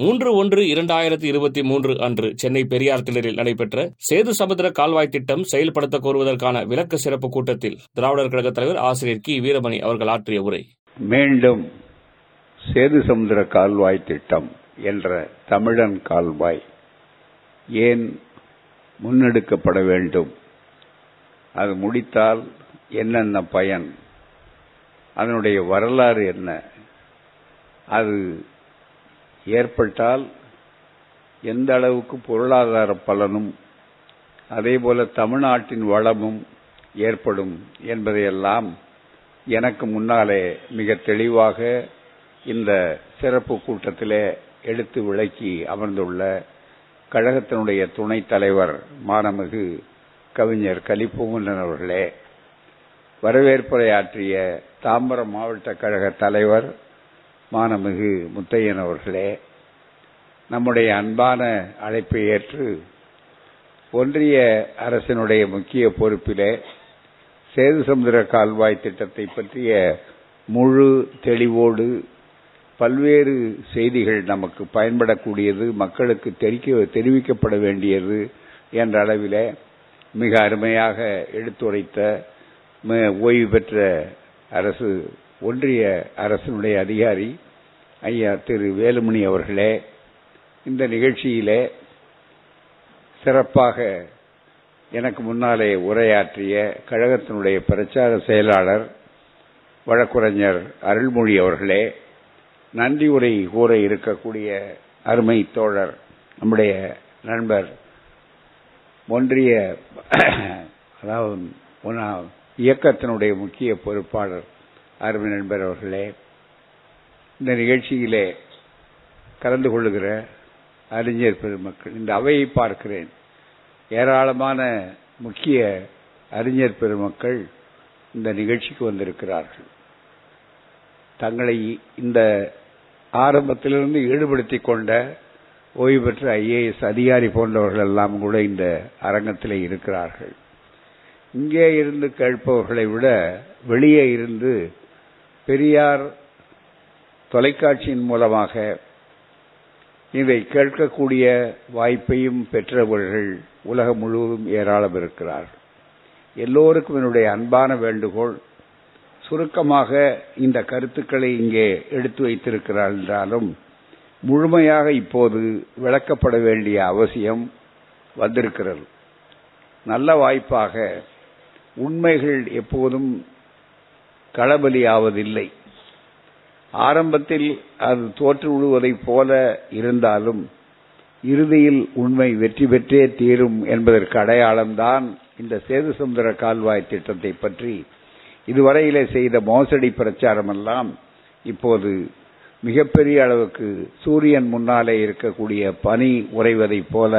3/1/2023 அன்று சென்னை பெரியார் திடலில் நடைபெற்ற சேது சமுத்திர கால்வாய் திட்டம் செயல்படுத்த கோருவதற்கான விளக்க சிறப்பு கூட்டத்தில் திராவிடர் கழக தலைவர் ஆசிரியர் கி வீரமணி அவர்கள் ஆற்றிய உரை. மீண்டும் சேது சமுத்திர கால்வாய் திட்டம் என்ற தமிழன் கால்வாய் ஏன் முன்னெடுக்கப்பட வேண்டும், அது முடித்தால் என்னென்ன பயன், அதனுடைய வரலாறு என்ன, அது ஏற்பட்டால் எந்த அளவுக்கு பொருளாதார பலனும் அதேபோல தமிழ்நாட்டின் வளமும் ஏற்படும் என்பதையெல்லாம் எனக்கு முன்னாலே மிக தெளிவாக இந்த சிறப்பு கூட்டத்திலே எடுத்து விளக்கி அமர்ந்துள்ள கழகத்தினுடைய துணைத் தலைவர் மாண்புமிகு கவிஞர் கலிபொங்கன் அவர்களே, வரவேற்புரையாற்றிய தாம்பரம் மாவட்ட கழக தலைவர் மாண்புமிகு முத்தையன் அவர்களே, நம்முடைய அன்பான அழைப்பை ஏற்று ஒன்றிய அரசினுடைய முக்கிய பொறுப்பிலே சேது சமுத்திர கால்வாய் திட்டத்தை பற்றிய முழு தெளிவோடு பல்வேறு செய்திகள் நமக்கு பயன்படக்கூடியது, மக்களுக்கு தெரிவிக்கப்பட வேண்டியது என்ற அளவிலே மிக அருமையாக எடுத்துரைத்த ஓய்வு பெற்ற அரசு ஒன்றிய அரசினுடைய அதிகாரி ஐயா திரு வேலுமணி அவர்களே, இந்த நிகழ்ச்சியிலே சிறப்பாக எனக்கு முன்னாலே உரையாற்றிய கழகத்தினுடைய பிரச்சார செயலாளர் வழக்குரைஞர் அருள்முனி அவர்களே, நன்றி உரை கூற இருக்கக்கூடிய அருமை தோழர் நம்முடைய நண்பர் ஒன்றிய அதாவது இயக்கத்தினுடைய முக்கிய பொறுப்பாளர் அருமை நண்பர் அவர்களே, இந்த நிகழ்ச்சியிலே கலந்து கொள்ளுகிற அறிஞர் பெருமக்கள், இந்த அவையை பார்க்கிறேன் ஏராளமான முக்கிய அறிஞர் பெருமக்கள் இந்த நிகழ்ச்சிக்கு வந்திருக்கிறார்கள். தங்களை இந்த ஆரம்பத்திலிருந்து ஈடுபடுத்திக் கொண்ட ஓய்வு பெற்ற ஐஏஎஸ் அதிகாரி போன்றவர்கள் எல்லாம் கூட இந்த அரங்கத்திலே இருக்கிறார்கள். இங்கே இருந்து கேட்பவர்களை விட வெளியே இருந்து பெரியார் தொலைக்காட்சியின் மூலமாக இதை கேட்கக்கூடிய வாய்ப்பையும் பெற்றவர்கள் உலகம் முழுவதும் ஏராளம் இருக்கிறார்கள். எல்லோருக்கும் என்னுடைய அன்பான வேண்டுகோள், சுருக்கமாக இந்த கருத்துக்களை இங்கே எடுத்து வைத்திருக்கிறார் என்றாலும் முழுமையாக இப்போது விளக்கப்பட வேண்டிய அவசியம் வந்திருக்கிறது. நல்ல வாய்ப்பாக உண்மைகள் எப்போதும் களபலியாவதில்லை. ஆரம்பத்தில் அது தோற்று விடுவதைப் போல இருந்தாலும் இறுதியில் உண்மை வெற்றி பெற்றே தீரும் என்பதற்கு அடையாளம்தான் இந்த சேது சமுத்திர கால்வாய் திட்டத்தை பற்றி இதுவரையிலே செய்த மோசடி பிரச்சாரமெல்லாம் இப்போது மிகப்பெரிய அளவுக்கு சூரியன் முன்னாலே இருக்கக்கூடிய பனி உறைவதைப் போல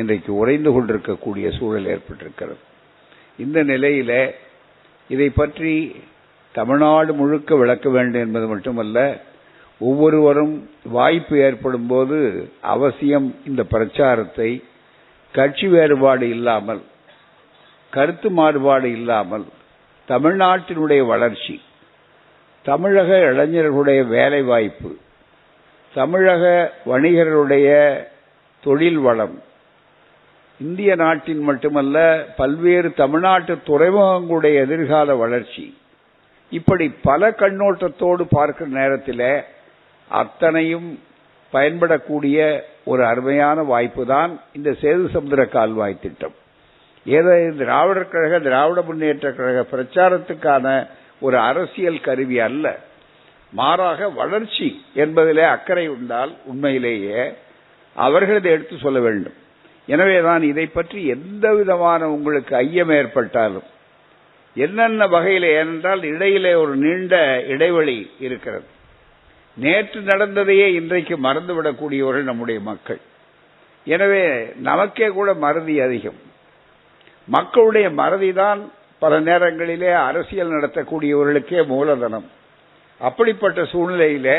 இன்றைக்கு உறைந்து கொண்டிருக்கக்கூடிய சூழல் ஏற்பட்டிருக்கிறது. இந்த நிலையிலே இதை பற்றி தமிழ்நாடு முழுக்க விளக்க வேண்டும் என்பது மட்டுமல்ல, ஒவ்வொருவரும் வாய்ப்பு ஏற்படும் போது அவசியம் இந்த பிரச்சாரத்தை கட்சி வேறுபாடு இல்லாமல், கருத்து மாறுபாடு இல்லாமல், தமிழ்நாட்டினுடைய வளர்ச்சி, தமிழக இளைஞர்களுடைய வேலைவாய்ப்பு, தமிழக வணிகர்களுடைய தொழில் வளம், இந்திய நாட்டின் மட்டுமல்ல பல்வேறு தமிழ்நாட்டு துறைமுகங்களுடைய எதிர்கால வளர்ச்சி, இப்படி பல கண்ணோட்டத்தோடு பார்க்கிற நேரத்தில் அத்தனையும் பயன்படக்கூடிய ஒரு அருமையான வாய்ப்பு தான் இந்த சேது சமுத்திர கால்வாய் திட்டம். ஏதோ திராவிடர் கழக திராவிட முன்னேற்ற கழக பிரச்சாரத்துக்கான ஒரு அரசியல் கருவி அல்ல, மாறாக வளர்ச்சி என்பதிலே அக்கறை உண்டால் உண்மையிலேயே அவர்கள் இதை எடுத்து சொல்ல வேண்டும். எனவேதான் இதை பற்றி எந்த விதமான உங்களுக்கு ஐயம் ஏற்பட்டாலும் என்னென்ன வகையில், ஏனென்றால் இடையிலே ஒரு நீண்ட இடைவெளி இருக்கிறது. நேற்று நடந்ததையே இன்றைக்கு மறந்துவிடக்கூடியவர்கள் நம்முடைய மக்கள். எனவே நமக்கே கூட மறதி அதிகம். மக்களுடைய மறதிதான் பல நேரங்களிலே அரசியல் நடத்தக்கூடியவர்களுக்கே மூலதனம். அப்படிப்பட்ட சூழ்நிலையிலே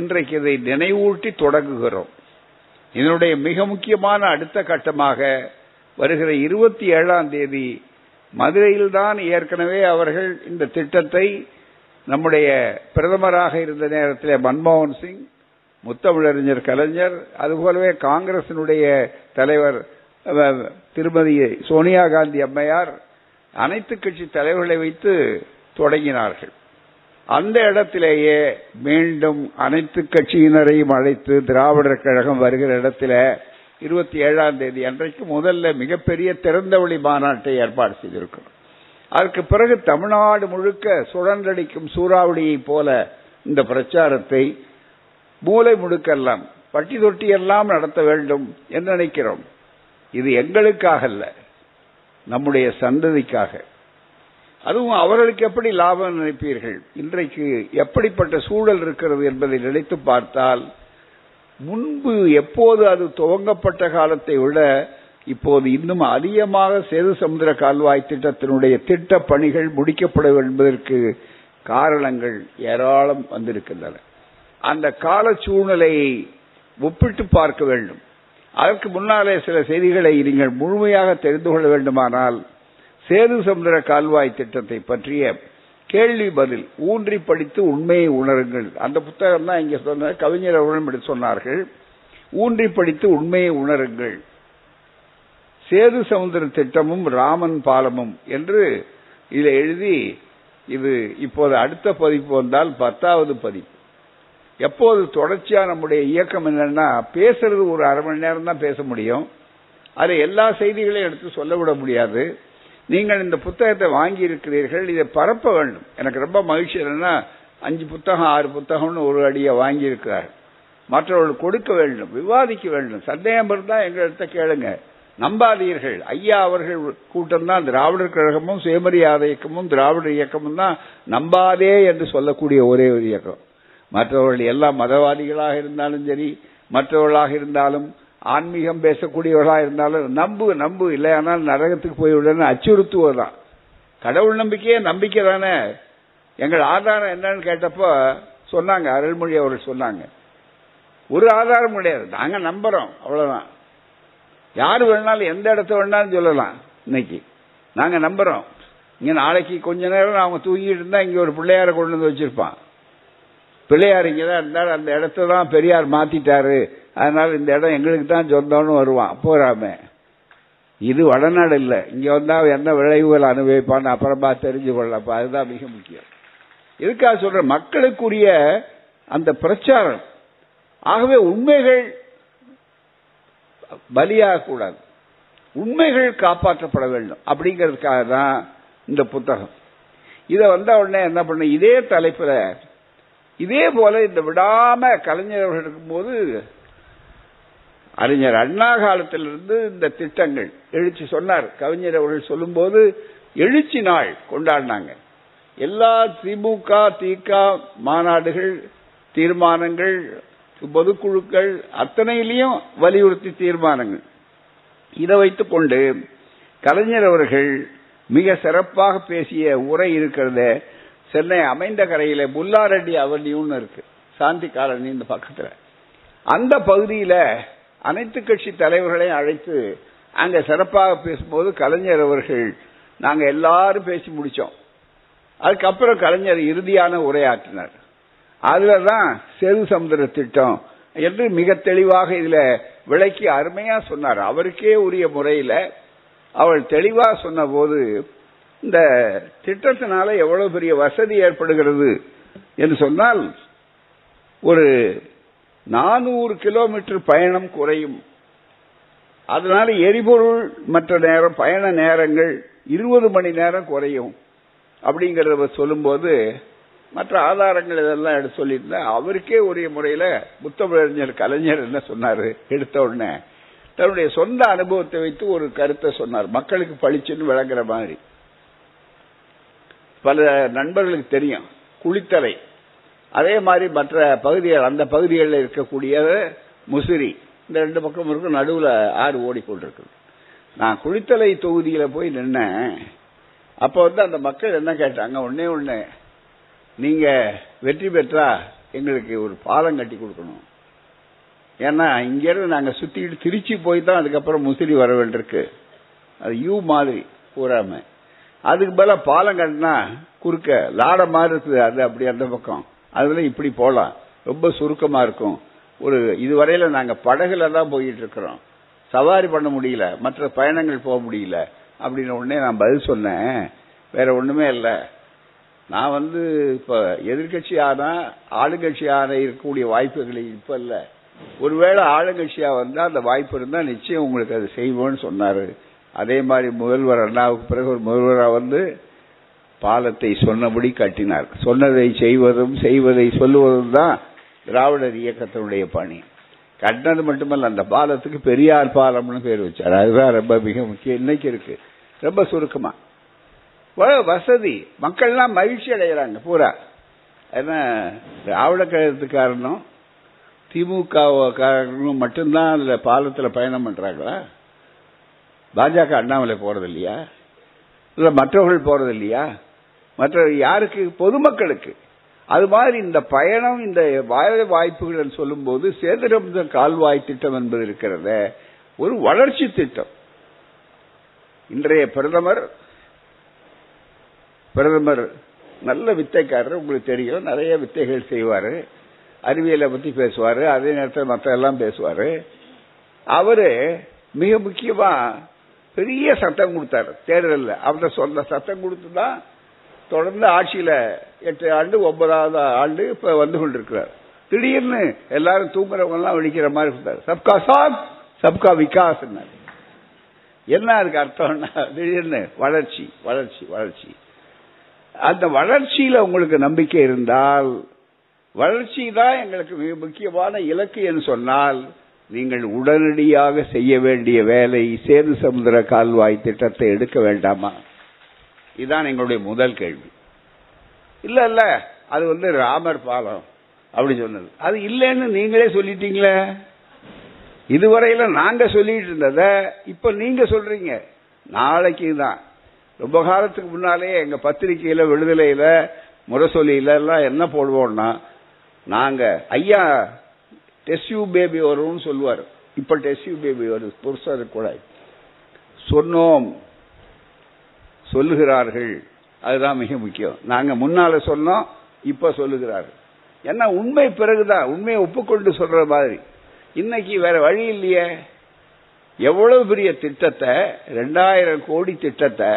இன்றைக்கு இதை நினைவூட்டி தொடங்குகிறோம். இதனுடைய மிக முக்கியமான அடுத்த கட்டமாக வருகிற 27ஆம் தேதி மதுரையில்தான் ஏற்கனவே அவர்கள் இந்த திட்டத்தை நம்முடைய பிரதமராக இருந்த நேரத்தில் மன்மோகன் சிங் முத்தமிழறிஞர் கலைஞர், அதுபோலவே காங்கிரசினுடைய தலைவர் திருமதி சோனியா காந்தி அம்மையார் அனைத்து கட்சி தலைவர்களை வைத்து தொடங்கினார்கள். அந்த இடத்திலேயே மீண்டும் அனைத்து கட்சியினரையும் அழைத்து திராவிடர் கழகம் வருகிற இடத்துல 27ஆம் தேதி அன்றைக்கு முதல்ல மிகப்பெரிய திறந்தவெளி மாநாட்டை ஏற்பாடு செய்திருக்கிறோம். அதற்கு பிறகு தமிழ்நாடு முழுக்க சுழன்றடிக்கும் சூறாவளியை போல இந்த பிரச்சாரத்தை மூலை முடுக்கெல்லாம் பட்டி தொட்டி எல்லாம் நடத்த வேண்டும் என்று நினைக்கிறோம். இது எங்களுக்காக அல்ல, நம்முடைய சந்ததிக்காக. அதுவும் அவர்களுக்கு எப்படி லாபம் நினைப்பீர்கள்? இன்றைக்கு எப்படிப்பட்ட சூழல் இருக்கிறது என்பதை நினைத்து பார்த்தால் முன்பு எப்போது அது துவங்கப்பட்ட காலத்தை விட இப்போது இன்னும் அதிகமாக சேது சமுத்திர கால்வாய் திட்டத்தினுடைய திட்ட பணிகள் முடிக்கப்படும் என்பதற்கு காரணங்கள் ஏராளம் வந்திருக்கின்றன. அந்த கால சூழ்நிலையை ஒப்பிட்டு பார்க்க வேண்டும். அதற்கு முன்னாலே சில செய்திகளை நீங்கள் முழுமையாக தெரிந்து கொள்ள வேண்டுமானால் சேது சமுத்திர கால்வாய் திட்டத்தை பற்றிய கேள்வி பதில் ஊன்றி படித்து உண்மையை உணருங்கள். அந்த புத்தகம் தான் இங்கே சொன்ன கவிஞர் அவர்கள் சொன்னார்கள், ஊன்றி படித்து உண்மையை உணருங்கள். சேது சமுத்திர திட்டமும் ராமன் பாலமும் என்று இதில் எழுதி, இது இப்போது அடுத்த பதிப்பு வந்தால் 10வது பதிப்பு. எப்போது தொடர்ச்சியா நம்முடைய இயக்கம் என்னன்னா, பேசுறது ஒரு அரை மணி நேரம் தான் பேச முடியும், அது எல்லா செய்திகளையும் எடுத்து சொல்லவிட முடியாது. நீங்கள் இந்த புத்தகத்தை வாங்கி இருக்கிறீர்கள், இதை பரப்ப வேண்டும். எனக்கு ரொம்ப மகிழ்ச்சி என்னன்னா, 5 புத்தகம் 6 புத்தகம்னு ஒரு அடியை வாங்கி இருக்கிறார். மற்றவர்கள் கொடுக்க வேண்டும், விவாதிக்க வேண்டும். சந்தேகம் இருந்தால் எங்களிடத்தை கேளுங்க, நம்பாதீர்கள். ஐயா அவர்கள் கூட்டம் தான் திராவிடர் கழகமும் சுயமரியாதை இயக்கமும் திராவிடர் இயக்கமும் தான் நம்பாதே என்று சொல்லக்கூடிய ஒரே ஒரு இயக்கம். மற்றவர்கள் எல்லாம் மதவாதிகளாக இருந்தாலும் சரி, மற்றவர்களாக இருந்தாலும், ஆன்மீகம் பேசக்கூடியவர்களாக இருந்தாலும், நம்பு நம்பு, இல்லையானால் நரகத்துக்கு போய்விடன்னு அச்சுறுத்துவதுதான். கடவுள் நம்பிக்கையே நம்பிக்கை தானே. எங்கள் ஆதாரம் என்னன்னு கேட்டப்போ சொன்னாங்க, அருள்மொழி அவர்கள் சொன்னாங்க, ஒரு ஆதாரம் கிடையாது, நாங்க நம்புறோம், அவ்வளவுதான். யாரு வேணாலும் எந்த இடத்த வேணாலும் சொல்லலாம். இன்னைக்கு நாங்க நம்புறோம். இங்க நாளைக்கு கொஞ்ச நேரம் அவங்க தூங்கிட்டு இருந்தா இங்க ஒரு பிள்ளையார கொண்டு வந்து வச்சிருப்பான். பிள்ளையார் இங்கதான் இருந்தாரு, அந்த இடத்த தான் பெரியார் மாத்திட்டாரு, அதனால இந்த இடம் எங்களுக்கு தான் சொந்தம்னு வருவான் போறாம. இது வடநாடு இல்ல, இங்க வந்தா என்ன விளைவுகள் அனுபவிப்பான்னு அப்புறமா தெரிஞ்சு கொள்ளப்பா. அதுதான் மிக முக்கியம். இதுக்காக சொல்ற மக்களுக்குரிய அந்த பிரச்சாரம். ஆகவே உண்மைகள் பலியாக கூடாது, உண்மைகள் காப்பாற்றப்பட வேண்டும். அப்படிங்கிறதுக்காக தான் இந்த புத்தகம். இதை வந்த உடனே என்ன பண்ண, இதே தலைப்புல இதே போல இந்த விடாம கலைஞர்கள் இருக்கும்போது அறிஞர் அண்ணா காலத்திலிருந்து இந்த திட்டங்கள் எழுச்சி சொன்னார். கவிஞர் அவர்கள் சொல்லும் போது எழுச்சி நாள் கொண்டாடினாங்க. எல்லா திமுக திக மாநாடுகள், தீர்மானங்கள், பொதுக்குழுக்கள் அத்தனையிலையும் வலியுறுத்தி தீர்மானங்கள். இதை வைத்துக் கொண்டு கலைஞர் அவர்கள் மிக சிறப்பாக பேசிய உரை இருக்கிறத, சென்னை அமைந்த கரையில முல்லாரெட்டி அவென்யூன்னு இருக்கு, சாந்தி காலனி இந்த பக்கத்துல, அந்த பகுதியில அனைத்து கட்சி தலைவர்களையும் அழைத்து அங்க சிறப்பாக பேசும்போது கலைஞர் அவர்கள், நாங்க எல்லாரும் பேசி முடிச்சோம். அதுக்கப்புறம் கலைஞர் இறுதியான உரையாற்றினார். அதுலதான் சேது சமுத்திர திட்டம் என்று மிக தெளிவாக இதுல விளக்கி அருமையா சொன்னார். அவருக்கே உரிய முறையில அவள் தெளிவா சொன்ன போது இந்த திட்டத்தினால எவ்வளவு பெரிய வசதி ஏற்படுகிறது என்று சொன்னால், ஒரு 400 கிலோமீட்டர் பயணம் குறையும். அதனால எரிபொருள் மற்ற நேரம், பயண நேரங்கள் 20 மணி நேரம் குறையும் அப்படிங்கறத சொல்லும்போது, மற்ற ஆதாரங்கள் இதெல்லாம் எடுத்து சொல்லியிருந்தேன். அவருக்கே உரிய முறையில முத்தமிழறிஞர் கலைஞர் என்ன சொன்னாரு, எடுத்த உடனே தன்னுடைய சொந்த அனுபவத்தை வைத்து ஒரு கருத்தை சொன்னார், மக்களுக்கு பளிச்சுன்னு விளங்குற மாதிரி. பல நண்பர்களுக்கு தெரியும் குளித்தலை, அதே மாதிரி மற்ற பகுதிகள், அந்த பகுதிகளில் இருக்கக்கூடிய முசிறி, இந்த 2 பக்கம் இருக்கும், நடுவில் ஆறு ஓடிக்கொண்டிருக்கு. நான் குளித்தலை தொகுதியில போய் நின்னேன். அப்ப அந்த மக்கள் என்ன கேட்டாங்க, ஒன்னே, நீங்க வெற்றி பெற்றா எங்களுக்கு ஒரு பாலம் கட்டி கொடுக்கணும், ஏன்னா இங்கிருந்து நாங்க சுத்திட்டு திருச்சி போய் தான் அதுக்கப்புறம் முசிறி வர வேண்டியிருக்கு, அது யூ மாதிரி கூறாம, அதுக்கு மேல பாலம் கட்டினா குறுக்க லாட மாதிரி இருக்குது, அது அப்படி அந்த பக்கம், அதுல இப்படி போலாம், ரொம்ப சுருக்கமா இருக்கும், ஒரு இதுவரையில நாங்க படகுல தான் போயிட்டு இருக்கிறோம், சவாரி பண்ண முடியல, மற்ற பயணங்கள் போக முடியல அப்படின்னு உடனே நான் பதில் சொன்னேன், வேற ஒண்ணுமே இல்லை. நான் இப்ப எதிர்கட்சி ஆனா ஆளுங்கட்சி ஆன இருக்கக்கூடிய வாய்ப்புகள் இப்ப இல்ல, ஒருவேளை ஆளுங்கட்சியா அந்த வாய்ப்பு இருந்தா நிச்சயம் உங்களுக்கு அது செய்வோம்னு சொன்னாரு. அதே மாதிரி முதல்வர் அண்ணாவுக்கு பிறகு ஒரு முதல்வரா பாலத்தை சொன்னபடி கட்டினார். சொன்னதை செய்வதும் செய்வதை சொல்லுவதும் தான் திராவிடர் இயக்கத்தினுடைய பணி. கட்டினது மட்டுமல்ல, அந்த பாலத்துக்கு பெரியார் பாலம்னு பேர் வச்சார். அதுதான் ரொம்ப மிக முக்கியம். இன்னைக்கு இருக்கு ரொம்ப சுருக்கமா வசதி, மக்கள்லாம் மகிழ்ச்சி அடைகிறாங்க பூரா. ஏன்னா திராவிட கழகத்துக்கு காரணம் திமுக காரணம் மட்டும்தான் அதில் பாலத்தில் பயணம் பண்றாங்களா? பாஜக அண்ணாமலை போறது இல்லையா, இல்லை மற்றவர்கள் போறது இல்லையா? மற்ற யாருக்கு? பொதுமக்களுக்கு. அது மாதிரி இந்த பயணம், இந்த வாய்ப்புகள் சொல்லும்போது சேது சமுத்திர கால்வாய் திட்டம் என்பது இருக்கிறத ஒரு வளர்ச்சி திட்டம். இன்றைய பிரதமர் நல்ல வித்தைக்காரர், உங்களுக்கு தெரியும். நிறைய வித்தைகள் செய்வாரு, அறிவியலை பத்தி பேசுவாரு, அதே நேரத்தில் மற்ற எல்லாம் பேசுவாரு. அவரு மிக முக்கியமா பெரிய சட்டம் கொடுத்தாரு தேர்தலில். அவரை சொன்ன சட்டம் கொடுத்துதான் தொடர்ந்து ஆட்சியில 8 ஆண்டு 9வது ஆண்டு இப்ப வந்து கொண்டிருக்கிறார். திடீர்னு எல்லாரும் தூங்குறவங்க எல்லாம் விழிக்கிற மாதிரி கொடுத்தாரு. சப்கா சாத் சப்கா விகாஸ் என்ன அதுக்கு அர்த்தம்னா திடீர்னு வளர்ச்சி வளர்ச்சி வளர்ச்சி. அந்த வளர்ச்சியில உங்களுக்கு நம்பிக்கை இருந்தால், வளர்ச்சி தான் எங்களுக்கு மிக முக்கியமான இலக்கு என்று சொன்னால், நீங்கள் உடனடியாக செய்ய வேண்டிய வேலை சேது சமுத்திர கால்வாய் திட்டத்தை எடுக்க வேண்டாமா? இதுதான் எங்களுடைய முதல் கேள்வி. இல்ல அது ராமர் பாலம் அப்படி சொன்னது, அது இல்லைன்னு நீங்களே சொல்லிட்டீங்களே. இதுவரையில நாங்க சொல்லிட்டு இருந்தத இப்ப நீங்க சொல்றீங்க. நாளைக்கு தான், ரொம்ப காலத்துக்கு முன்னாலே எங்க பத்திரிகையில விடுதலையில முரசொலியில எல்லாம் என்ன போடுவோம்னா, நாங்க ஐயா டெஸ்யூ பேபி வரும்னு சொல்லுவார். இப்ப டெஸ்யூ பேபி வரும் புருஷர் கூட சொன்னோம் சொல்லுகிறார்கள். அதுதான் மிக முக்கியம். நாங்க முன்னால சொன்னோம், இப்ப சொல்லுகிறார்கள். ஏன்னா உண்மை பிறகுதான், உண்மையை ஒப்புக்கொண்டு சொல்ற மாதிரி. இன்னைக்கு வேற வழி இல்லையே. எவ்வளவு பெரிய திட்டத்தை, 2000 கோடி திட்டத்தை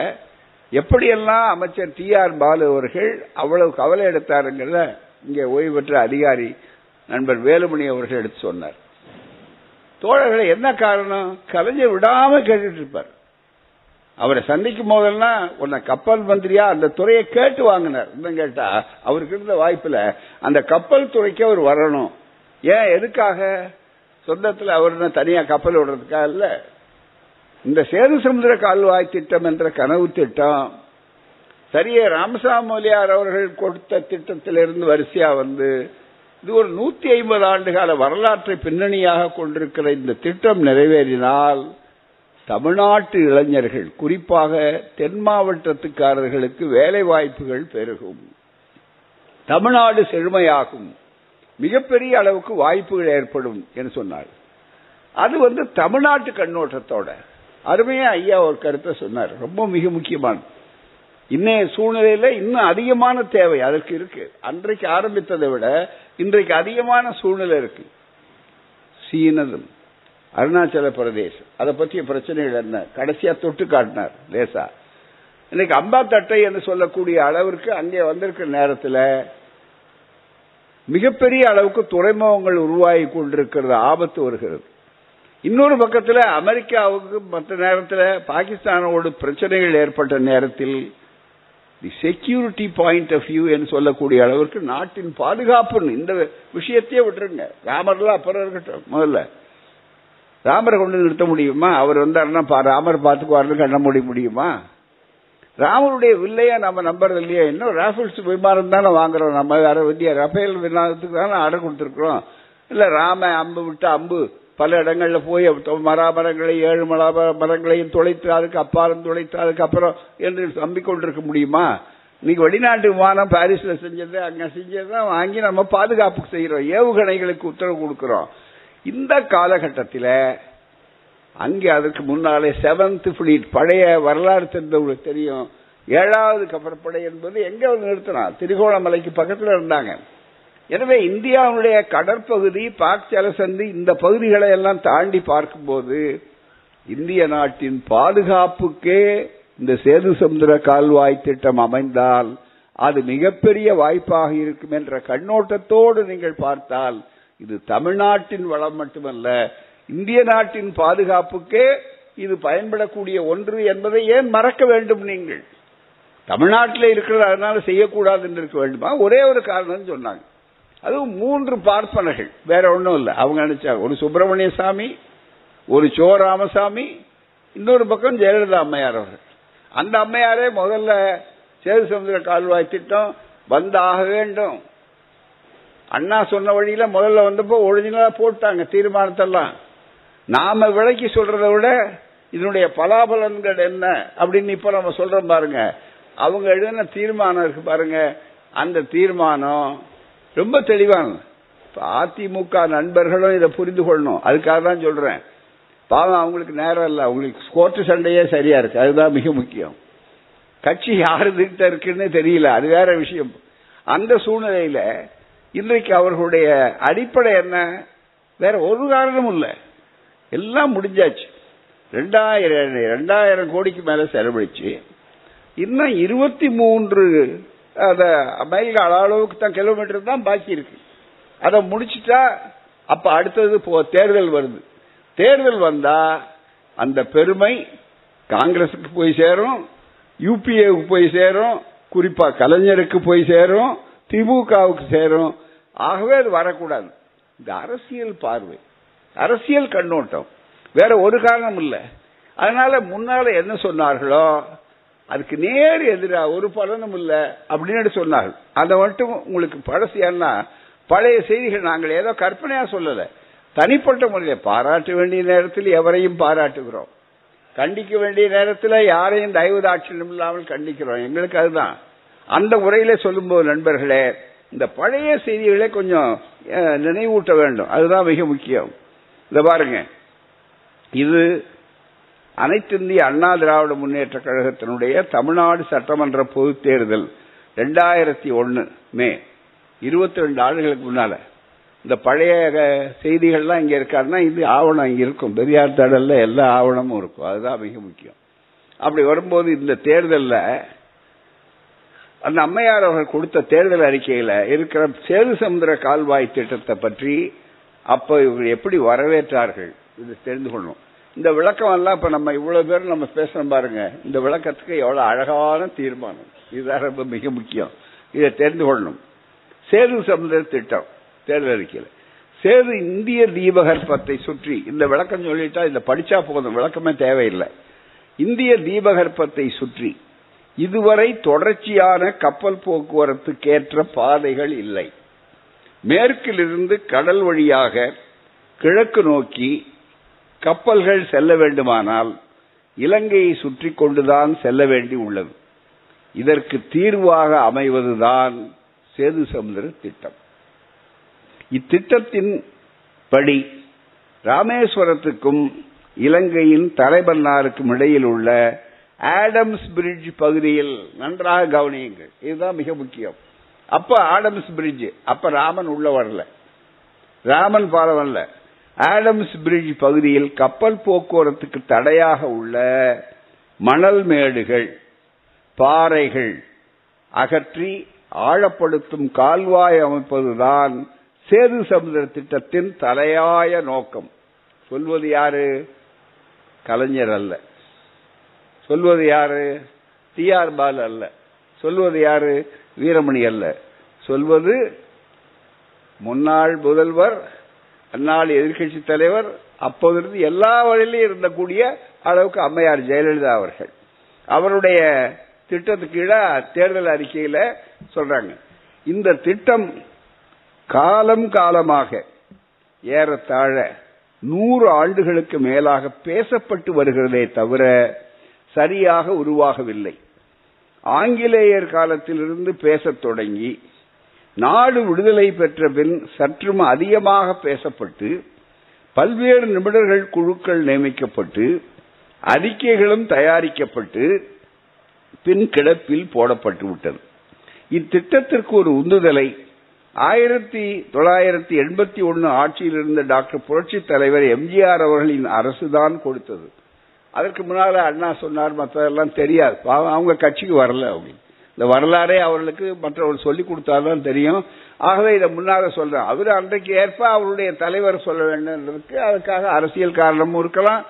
எப்படியெல்லாம் அமைச்சர் டி ஆர் பாலு அவர்கள் அவ்வளவு கவலை எடுத்தாருங்கிறத இங்கே ஓய்வு பெற்ற அதிகாரி நண்பர் வேலுமணி அவர்கள் எடுத்து சொன்னார். தோழர்களை என்ன காரணம்? கலைஞர் விடாம கேட்டுட்டு இருப்பார். அவரை சந்திக்கும் போதெல்லாம் உன்னை கப்பல் மந்திரியா அந்த துறையை கேட்டு வாங்கினார். இன்னும் கேட்டா அவருக்கு இருந்த வாய்ப்புல அந்த கப்பல் துறைக்கு அவர் வரணும். ஏன்? எதுக்காக? சொந்தத்தில் அவர் தனியா கப்பல் விடுறதுக்கா? இல்ல, இந்த சேது சமுத்திர கால்வாய் திட்டம் என்ற கனவு திட்டம் சரிய ராமசாமி முதலியார் அவர்கள் கொடுத்த திட்டத்திலிருந்து வரிசையா இது ஒரு 150 ஆண்டு கால வரலாற்றை பின்னணியாக கொண்டிருக்கிற இந்த திட்டம் நிறைவேறினால் தமிழ்நாட்டு இளைஞர்கள், குறிப்பாக தென் மாவட்டத்துக்காரர்களுக்கு வேலை வாய்ப்புகள் பெருகும், தமிழ்நாடு செழுமையாகும், மிகப்பெரிய அளவுக்கு வாய்ப்புகள் ஏற்படும் என்று சொன்னார். அது தமிழ்நாட்டு கண்ணோட்டத்தோட அருமையா ஐயா ஒரு கருத்தை சொன்னார், ரொம்ப மிக முக்கியமானது. இன்னைய சூழ்நிலையில இன்னும் அதிகமான தேவை அதற்கு இருக்கு. அன்றைக்கு ஆரம்பித்ததை விட இன்றைக்கு அதிகமான சூழ்நிலை இருக்கு. சீனதும் அருணாச்சல பிரதேசம் அதை பற்றிய பிரச்சனைகள் என்ன கடைசியா தொட்டு காட்டினார் லேசா. இன்னைக்கு அம்பாத்தட்டை என்று சொல்லக்கூடிய அளவிற்கு அங்கே வந்திருக்கிற நேரத்தில் மிகப்பெரிய அளவுக்கு துறைமுகங்கள் உருவாகி கொண்டிருக்கிறது, ஆபத்து வருகிறது. இன்னொரு பக்கத்தில் அமெரிக்காவுக்கு மற்ற நேரத்தில் பாகிஸ்தானோடு பிரச்சனைகள் ஏற்பட்ட நேரத்தில் the security point of view என்று சொல்லக்கூடிய அளவிற்கு நாட்டின் பாதுகாப்புன்னு இந்த விஷயத்தையே விட்டுருங்க. ராமர்லாம் அப்புறம் இருக்கட்டும், முதல்ல ராமரை கொண்டு நிறுத்த முடியுமா? அவர் வந்தாருன்னா ராமர் பார்த்துக்குவாருன்னு கண்ண முடியுமா? ராமருடைய வில்லையா நம்ம நம்புறது இல்லையா? இன்னும் ரஃபேல்ஸ் விமானம் தானே வாங்குறோம் நம்ம, வேற வந்தியா? ரஃபேல் விமானத்துக்கு தானே ஆர்டர் கொடுத்துருக்குறோம். இல்லை ராம அம்பு விட்டு அம்பு பல இடங்கள்ல போய் மராமரங்களை 7 மராமரங்களையும் தொலைத்து அதுக்கு அப்பாரம் தொலைத்து அதுக்கப்புறம் என்று நம்பிக்கொண்டிருக்க முடியுமா? இன்னைக்கு வெளிநாட்டு விமானம் பாரிஸ்ல செஞ்சது அங்க செஞ்சதுதான் வாங்கி நம்ம பாதுகாப்புக்கு செய்யறோம், ஏவுகணைகளுக்கு உத்தரவு கொடுக்கிறோம். இந்த காலகட்டத்தில் அங்கே அதுக்கு முன்னாலே 7th Fleet பழைய வரலாறு தெரிந்தவங்களுக்கு தெரியும். 7வது கப்பற்படை என்பது எங்க நிறுத்தினா திருகோணமலைக்கு பக்கத்தில் இருந்தாங்க. எனவே இந்தியாவுடைய கடற்பகுதி, பாக் ஜலசந்தி, இந்த பகுதிகளை எல்லாம் தாண்டி பார்க்கும்போது இந்திய நாட்டின் பாதுகாப்புக்கே இந்த சேது சமுத்திர கால்வாய் திட்டம் அமைந்தால் அது மிகப்பெரிய வாய்ப்பாக இருக்கும் என்ற கண்ணோட்டத்தோடு நீங்கள் பார்த்தால் இது தமிழ்நாட்டின் வளம் மட்டுமல்ல, இந்திய நாட்டின் பாதுகாப்புக்கே இது பயன்படக்கூடிய ஒன்று என்பதை ஏன் மறக்க வேண்டும்? நீங்கள் தமிழ்நாட்டில் இருக்கிற அதனால செய்யக்கூடாதுன்னு இருக்க வேண்டுமா? ஒரே ஒரு காரணம் சொன்னாங்க, அதுவும் 3 பார்ப்பனர்கள், வேற ஒன்றும் இல்லை. அவங்க நினைச்சாங்க, ஒரு சுப்பிரமணிய சாமி, ஒரு சோ ராமசாமி, இன்னொரு பக்கம் ஜெயலலிதா அம்மையார் அவர்கள். அந்த அம்மையாரே முதல்ல சேது சமுத்திர கால்வாய் திட்டம் வந்தாக வேண்டும், அண்ணா சொன்ன வழியில முதல்ல வந்தப்போ ஒரிஜினலா போட்டாங்க தீர்மானத்தெல்லாம். நாம விளக்கி சொல்றத விட இதனுடைய பலாபலன்கள் என்ன அப்படின்னு இப்ப நம்ம சொல்றோம் பாருங்க. அவங்க எழுதின தீர்மானம் இருக்கு பாருங்க, அந்த தீர்மானம் ரொம்ப தெளிவான. அதிமுக நண்பர்களும் இதை புரிந்து கொள்ளணும், அதுக்காக தான் சொல்றேன். பாவம் அவங்களுக்கு நேரம் இல்லை, அவங்களுக்கு கோர்ட்டு சண்டையே சரியா இருக்கு, அதுதான் மிக முக்கியம். கட்சி யாருக்கிட்ட இருக்குன்னு தெரியல, அது வேற விஷயம். அந்த சூழ்நிலையில இன்றைக்கு அவர்களுடைய அடிப்படை என்ன? வேற ஒரு காரணமும் இல்லை, எல்லாம் முடிஞ்சாச்சு. 2000 கோடிக்கு மேல செலவழிச்சு, இன்னும் 23 மைல் அளவுக்கு தான் கிலோமீட்டர் தான் பாக்கி இருக்கு. அதை முடிச்சுட்டா அப்ப அடுத்தது தேர்தல் வருது. தேர்தல் வந்தா அந்த பெருமை காங்கிரஸுக்கு போய் சேரும், யுபிஏவுக்கு போய் சேரும், குறிப்பா கலைஞருக்கு போய் சேரும், திமுகவுக்கு சேரும். ஆகவே அது வரக்கூடாது. இந்த அரசியல் பார்வை, அரசியல் கண்ணோட்டம், வேற ஒரு காரணம் இல்லை. அதனால முன்னால என்ன சொன்னார்களோ அதுக்கு நேர் எதிராக ஒரு பலனும் இல்லை அப்படின்னு சொன்னார்கள். அதை மட்டும் உங்களுக்கு பழசியா பழைய செய்திகள் நாங்கள் ஏதோ கற்பனையா சொல்லலை, தனிப்பட்ட முறையில பாராட்ட வேண்டிய நேரத்தில் எவரையும் பாராட்டுகிறோம், கண்டிக்க வேண்டிய நேரத்தில் யாரையும் தயவு தாட்சியம் இல்லாமல் கண்டிக்கிறோம். எங்களுக்கு அதுதான் அந்த உரையில சொல்லும்போது நண்பர்களே இந்த பழைய செய்திகளை கொஞ்சம் நினைவூட்ட வேண்டும், அதுதான் மிக முக்கியம். இந்த பாருங்க, இது அனைத்து இந்திய அண்ணா திராவிட முன்னேற்ற கழகத்தினுடைய தமிழ்நாடு சட்டமன்ற பொது தேர்தல் 2001 May 22 ஆண்டுகளுக்கு முன்னால இந்த பழைய செய்திகள்லாம் இங்கே இருக்காருன்னா இது ஆவணம் இங்கே இருக்கும், பெரியார் தடல்ல எல்லா ஆவணமும் இருக்கும், அதுதான் மிக முக்கியம். அப்படி வரும்போது இந்த தேர்தலில் அந்த அம்மையார் அவர்கள் கொடுத்த தேர்தல் அறிக்கையில் இருக்கிற சேது சமுத்திர கால்வாய் திட்டத்தை பற்றி அப்போ இவர்கள் எப்படி வரவேற்றார்கள் இது தெரிந்து கொள்ளணும். இந்த விளக்கம் எல்லாம் இப்போ நம்ம இவ்வளோ பேர் நம்ம பேசுகிறோம் பாருங்க, இந்த விளக்கத்துக்கு எவ்வளோ அழகான தீர்மானம், இதுதான் ரொம்ப மிக முக்கியம், இதை தெரிந்து கொள்ளணும். சேது சமுத்திர திட்டம் தேர்தல் அறிக்கையில் சேது இந்திய தீபகற்பத்தை சுற்றி, இந்த விளக்கம் சொல்லிட்டா இந்த படிச்சா போதும், விளக்கமே தேவையில்லை. இந்திய தீபகற்பத்தை சுற்றி இதுவரை தொடர்ச்சியான கப்பல் போக்குவரத்துக்கேற்ற பாதைகள் இல்லை. மேற்கிலிருந்து கடல் வழியாக கிழக்கு நோக்கி கப்பல்கள் செல்ல வேண்டுமானால் இலங்கையை சுற்றி கொண்டுதான் செல்ல வேண்டி உள்ளது. இதற்கு தீர்வாக அமைவதுதான் சேது சமுத்திர திட்டம். இத்திட்டத்தின் படி ராமேஸ்வரத்துக்கும் இலங்கையின் தலைமன்னாருக்கும் இடையில் உள்ள ஆடம்ஸ் பிரிட்ஜ் பகுதியில், நன்றாக கவனியுங்கள், இதுதான் மிக முக்கியம். அப்ப ஆடம்ஸ் பிரிட்ஜ், அப்ப ராமன் உள்ள வரல, ராமன் பாலம் அல்ல, ஆடம்ஸ் பிரிட்ஜ் பகுதியில் கப்பல் போக்குவரத்துக்கு தடையாக உள்ள மணல் மேடுகள், பாறைகள் அகற்றி ஆழப்படுத்தும் கால்வாய் அமைப்பதுதான் சேது சமுத்திர திட்டத்தின் தலையாய நோக்கம். சொல்வது யாரு? கலைஞர் அல்ல, சொல்வது யாரு? டி ஆர் பாலு அல்ல, சொல்வது யாரு? வீரமணி அல்ல, சொல்வது முன்னாள் முதல்வர், அந்நாள் எதிர்கட்சி தலைவர், அப்போதிருந்து எல்லா வழியிலும் இருந்தக்கூடிய அளவுக்கு அம்மையார் ஜெயலலிதா அவர்கள். அவருடைய திட்டத்துக்கு கீழே தேர்தல் அறிக்கையில் சொல்றாங்க, இந்த திட்டம் காலம் காலமாக ஏறத்தாழ 100 ஆண்டுகளுக்கு மேலாக பேசப்பட்டு வருகிறதே தவிர சரியாக உருவாகவில்லை. ஆங்கிலேயர் காலத்திலிருந்து பேசத் தொடங்கி நாடு விடுதலை பெற்ற பின் சற்றும் அதிகமாக பேசப்பட்டு பல்வேறு நிபுணர்கள் குழுக்கள் நியமிக்கப்பட்டு அறிக்கைகளும் தயாரிக்கப்பட்டு பின் கிடப்பில் போடப்பட்டு விட்டது. இத்திட்டத்திற்கு ஒரு உந்துதலை 1981 ஆட்சியில் இருந்த டாக்டர் புரட்சி தலைவர் எம்ஜிஆர் அவர்களின் அரசுதான் கொடுத்தது. அதற்கு முன்னால அண்ணா சொன்னார், மற்றதெல்லாம் தெரியாது, அவங்க கட்சிக்கு வரல அப்படின்னு. இந்த வரலாறே அவர்களுக்கு மற்றவர்கள் சொல்லிக் கொடுத்தாதான் தெரியும். ஆகவே இதை முன்னால சொல்றேன், அவர் அன்றைக்கு ஏற்ப அவருடைய தலைவர் சொல்ல வேண்டும்ன்றதுக்கு அதுக்காக அரசியல் காரணமும் இருக்கலாம்,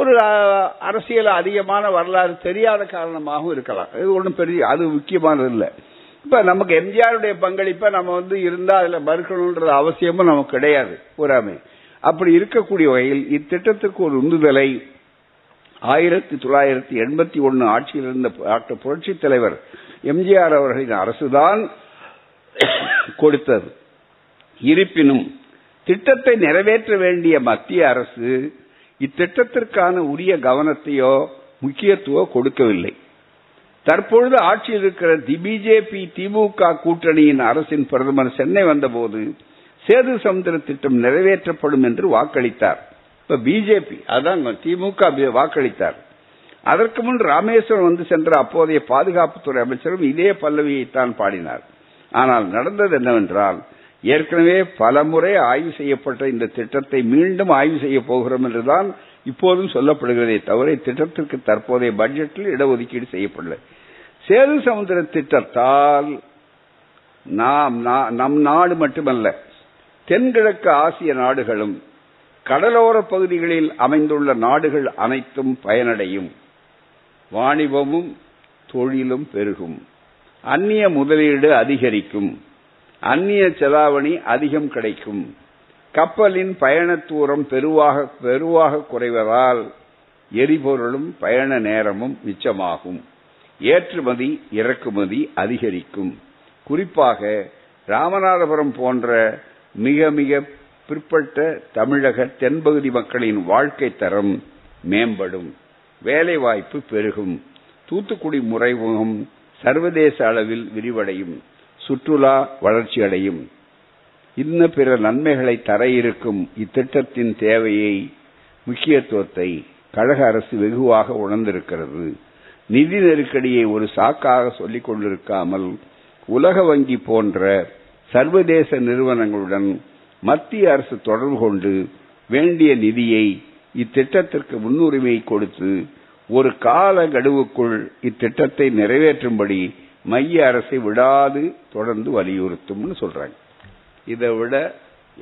ஒரு அரசியல் அதிகமான வரலாறு தெரியாத காரணமாகவும் இருக்கலாம். இது ஒன்றும் பெரிய அது முக்கியமானது இல்லை. இப்ப நமக்கு எம்ஜிஆருடைய பங்களிப்பை நம்ம இருந்தா அதுல மறுக்கணும்ன்றது அவசியமும் நமக்கு கிடையாது. பூராமே அப்படி இருக்கக்கூடிய வகையில் இத்திட்டத்திற்கு ஒரு உந்துதலை 1981 ஆட்சியில் இருந்த டாக்டர் புரட்சி தலைவர் எம்ஜிஆர் அவர்களின் அரசுதான் கொடுத்தது. இருப்பினும் திட்டத்தை நிறைவேற்ற வேண்டிய மத்திய அரசு இத்திட்டத்திற்கான உரிய கவனத்தையோ முக்கியத்துவோ கொடுக்கவில்லை. தற்பொழுது ஆட்சியில் இருக்கிற பிஜேபி திமுக கூட்டணியின் அரசின் பிரதமர் சென்னை வந்தபோது சேது சமுத்திர திட்டம் நிறைவேற்றப்படும் என்று வாக்களித்தார். இப்ப பிஜேபி அதான் திமுக வாக்களித்தார். அதற்கு முன் ராமேஸ்வரம் சென்ற அப்போதைய பாதுகாப்புத்துறை அமைச்சரும் இதே பல்லவியைத்தான் பாடினார். ஆனால் நடந்தது என்னவென்றால், ஏற்கனவே பலமுறை ஆய்வு செய்யப்பட்ட இந்த திட்டத்தை மீண்டும் ஆய்வு செய்யப் போகிறோம் என்றுதான் இப்போதும் சொல்லப்படுகிறதே தவிர இத்திட்டத்திற்கு தற்போதைய பட்ஜெட்டில் இடஒதுக்கீடு செய்யப்படல. சேது சமுத்திர திட்டத்தால் நம் நாடு மட்டுமல்ல, தென்கிழக்கு ஆசிய நாடுகளும் கடலோர பகுதிகளில் அமைந்துள்ள நாடுகள் அனைத்தும் பயனடையும். வாணிபமும் தொழிலும் பெருகும், அந்நிய முதலீடு அதிகரிக்கும், அந்நிய செலாவணி அதிகம் கிடைக்கும், கப்பலின் பயண தூரம் பெருவாக குறைவதால் எரிபொருளும் பயண நேரமும் மிச்சமாகும், ஏற்றுமதி இறக்குமதி அதிகரிக்கும். குறிப்பாக ராமநாதபுரம் போன்ற மிக மிக பிற்பட்ட தமிழக தென்பகுதி மக்களின் வாழ்க்கை தரம் மேம்படும், வேலைவாய்ப்பு பெருகும், தூத்துக்குடி முறைமுகம் சர்வதேச அளவில் விரிவடையும், சுற்றுலா வளர்ச்சியடையும், இன்ன பிற நன்மைகளை தர இருக்கும். இத்திட்டத்தின் தேவையை முக்கியத்துவத்தை கழக அரசு வெகுவாக உணர்ந்திருக்கிறது. நிதி நெருக்கடியை ஒரு சாக்காக சொல்லிக் கொண்டிருக்காமல் உலக வங்கி போன்ற சர்வதேச நிறுவனங்களுடன் மத்திய அரசு தொடர்பு கொண்டு வேண்டிய நிதியை இத்திட்டத்திற்கு முன்னுரிமை கொடுத்து ஒரு கால கடுவுக்குள் இத்திட்டத்தை நிறைவேற்றும்படி மைய அரசை விடாது தொடர்ந்து வலியுறுத்தும்னு சொல்றாங்க. இதை விட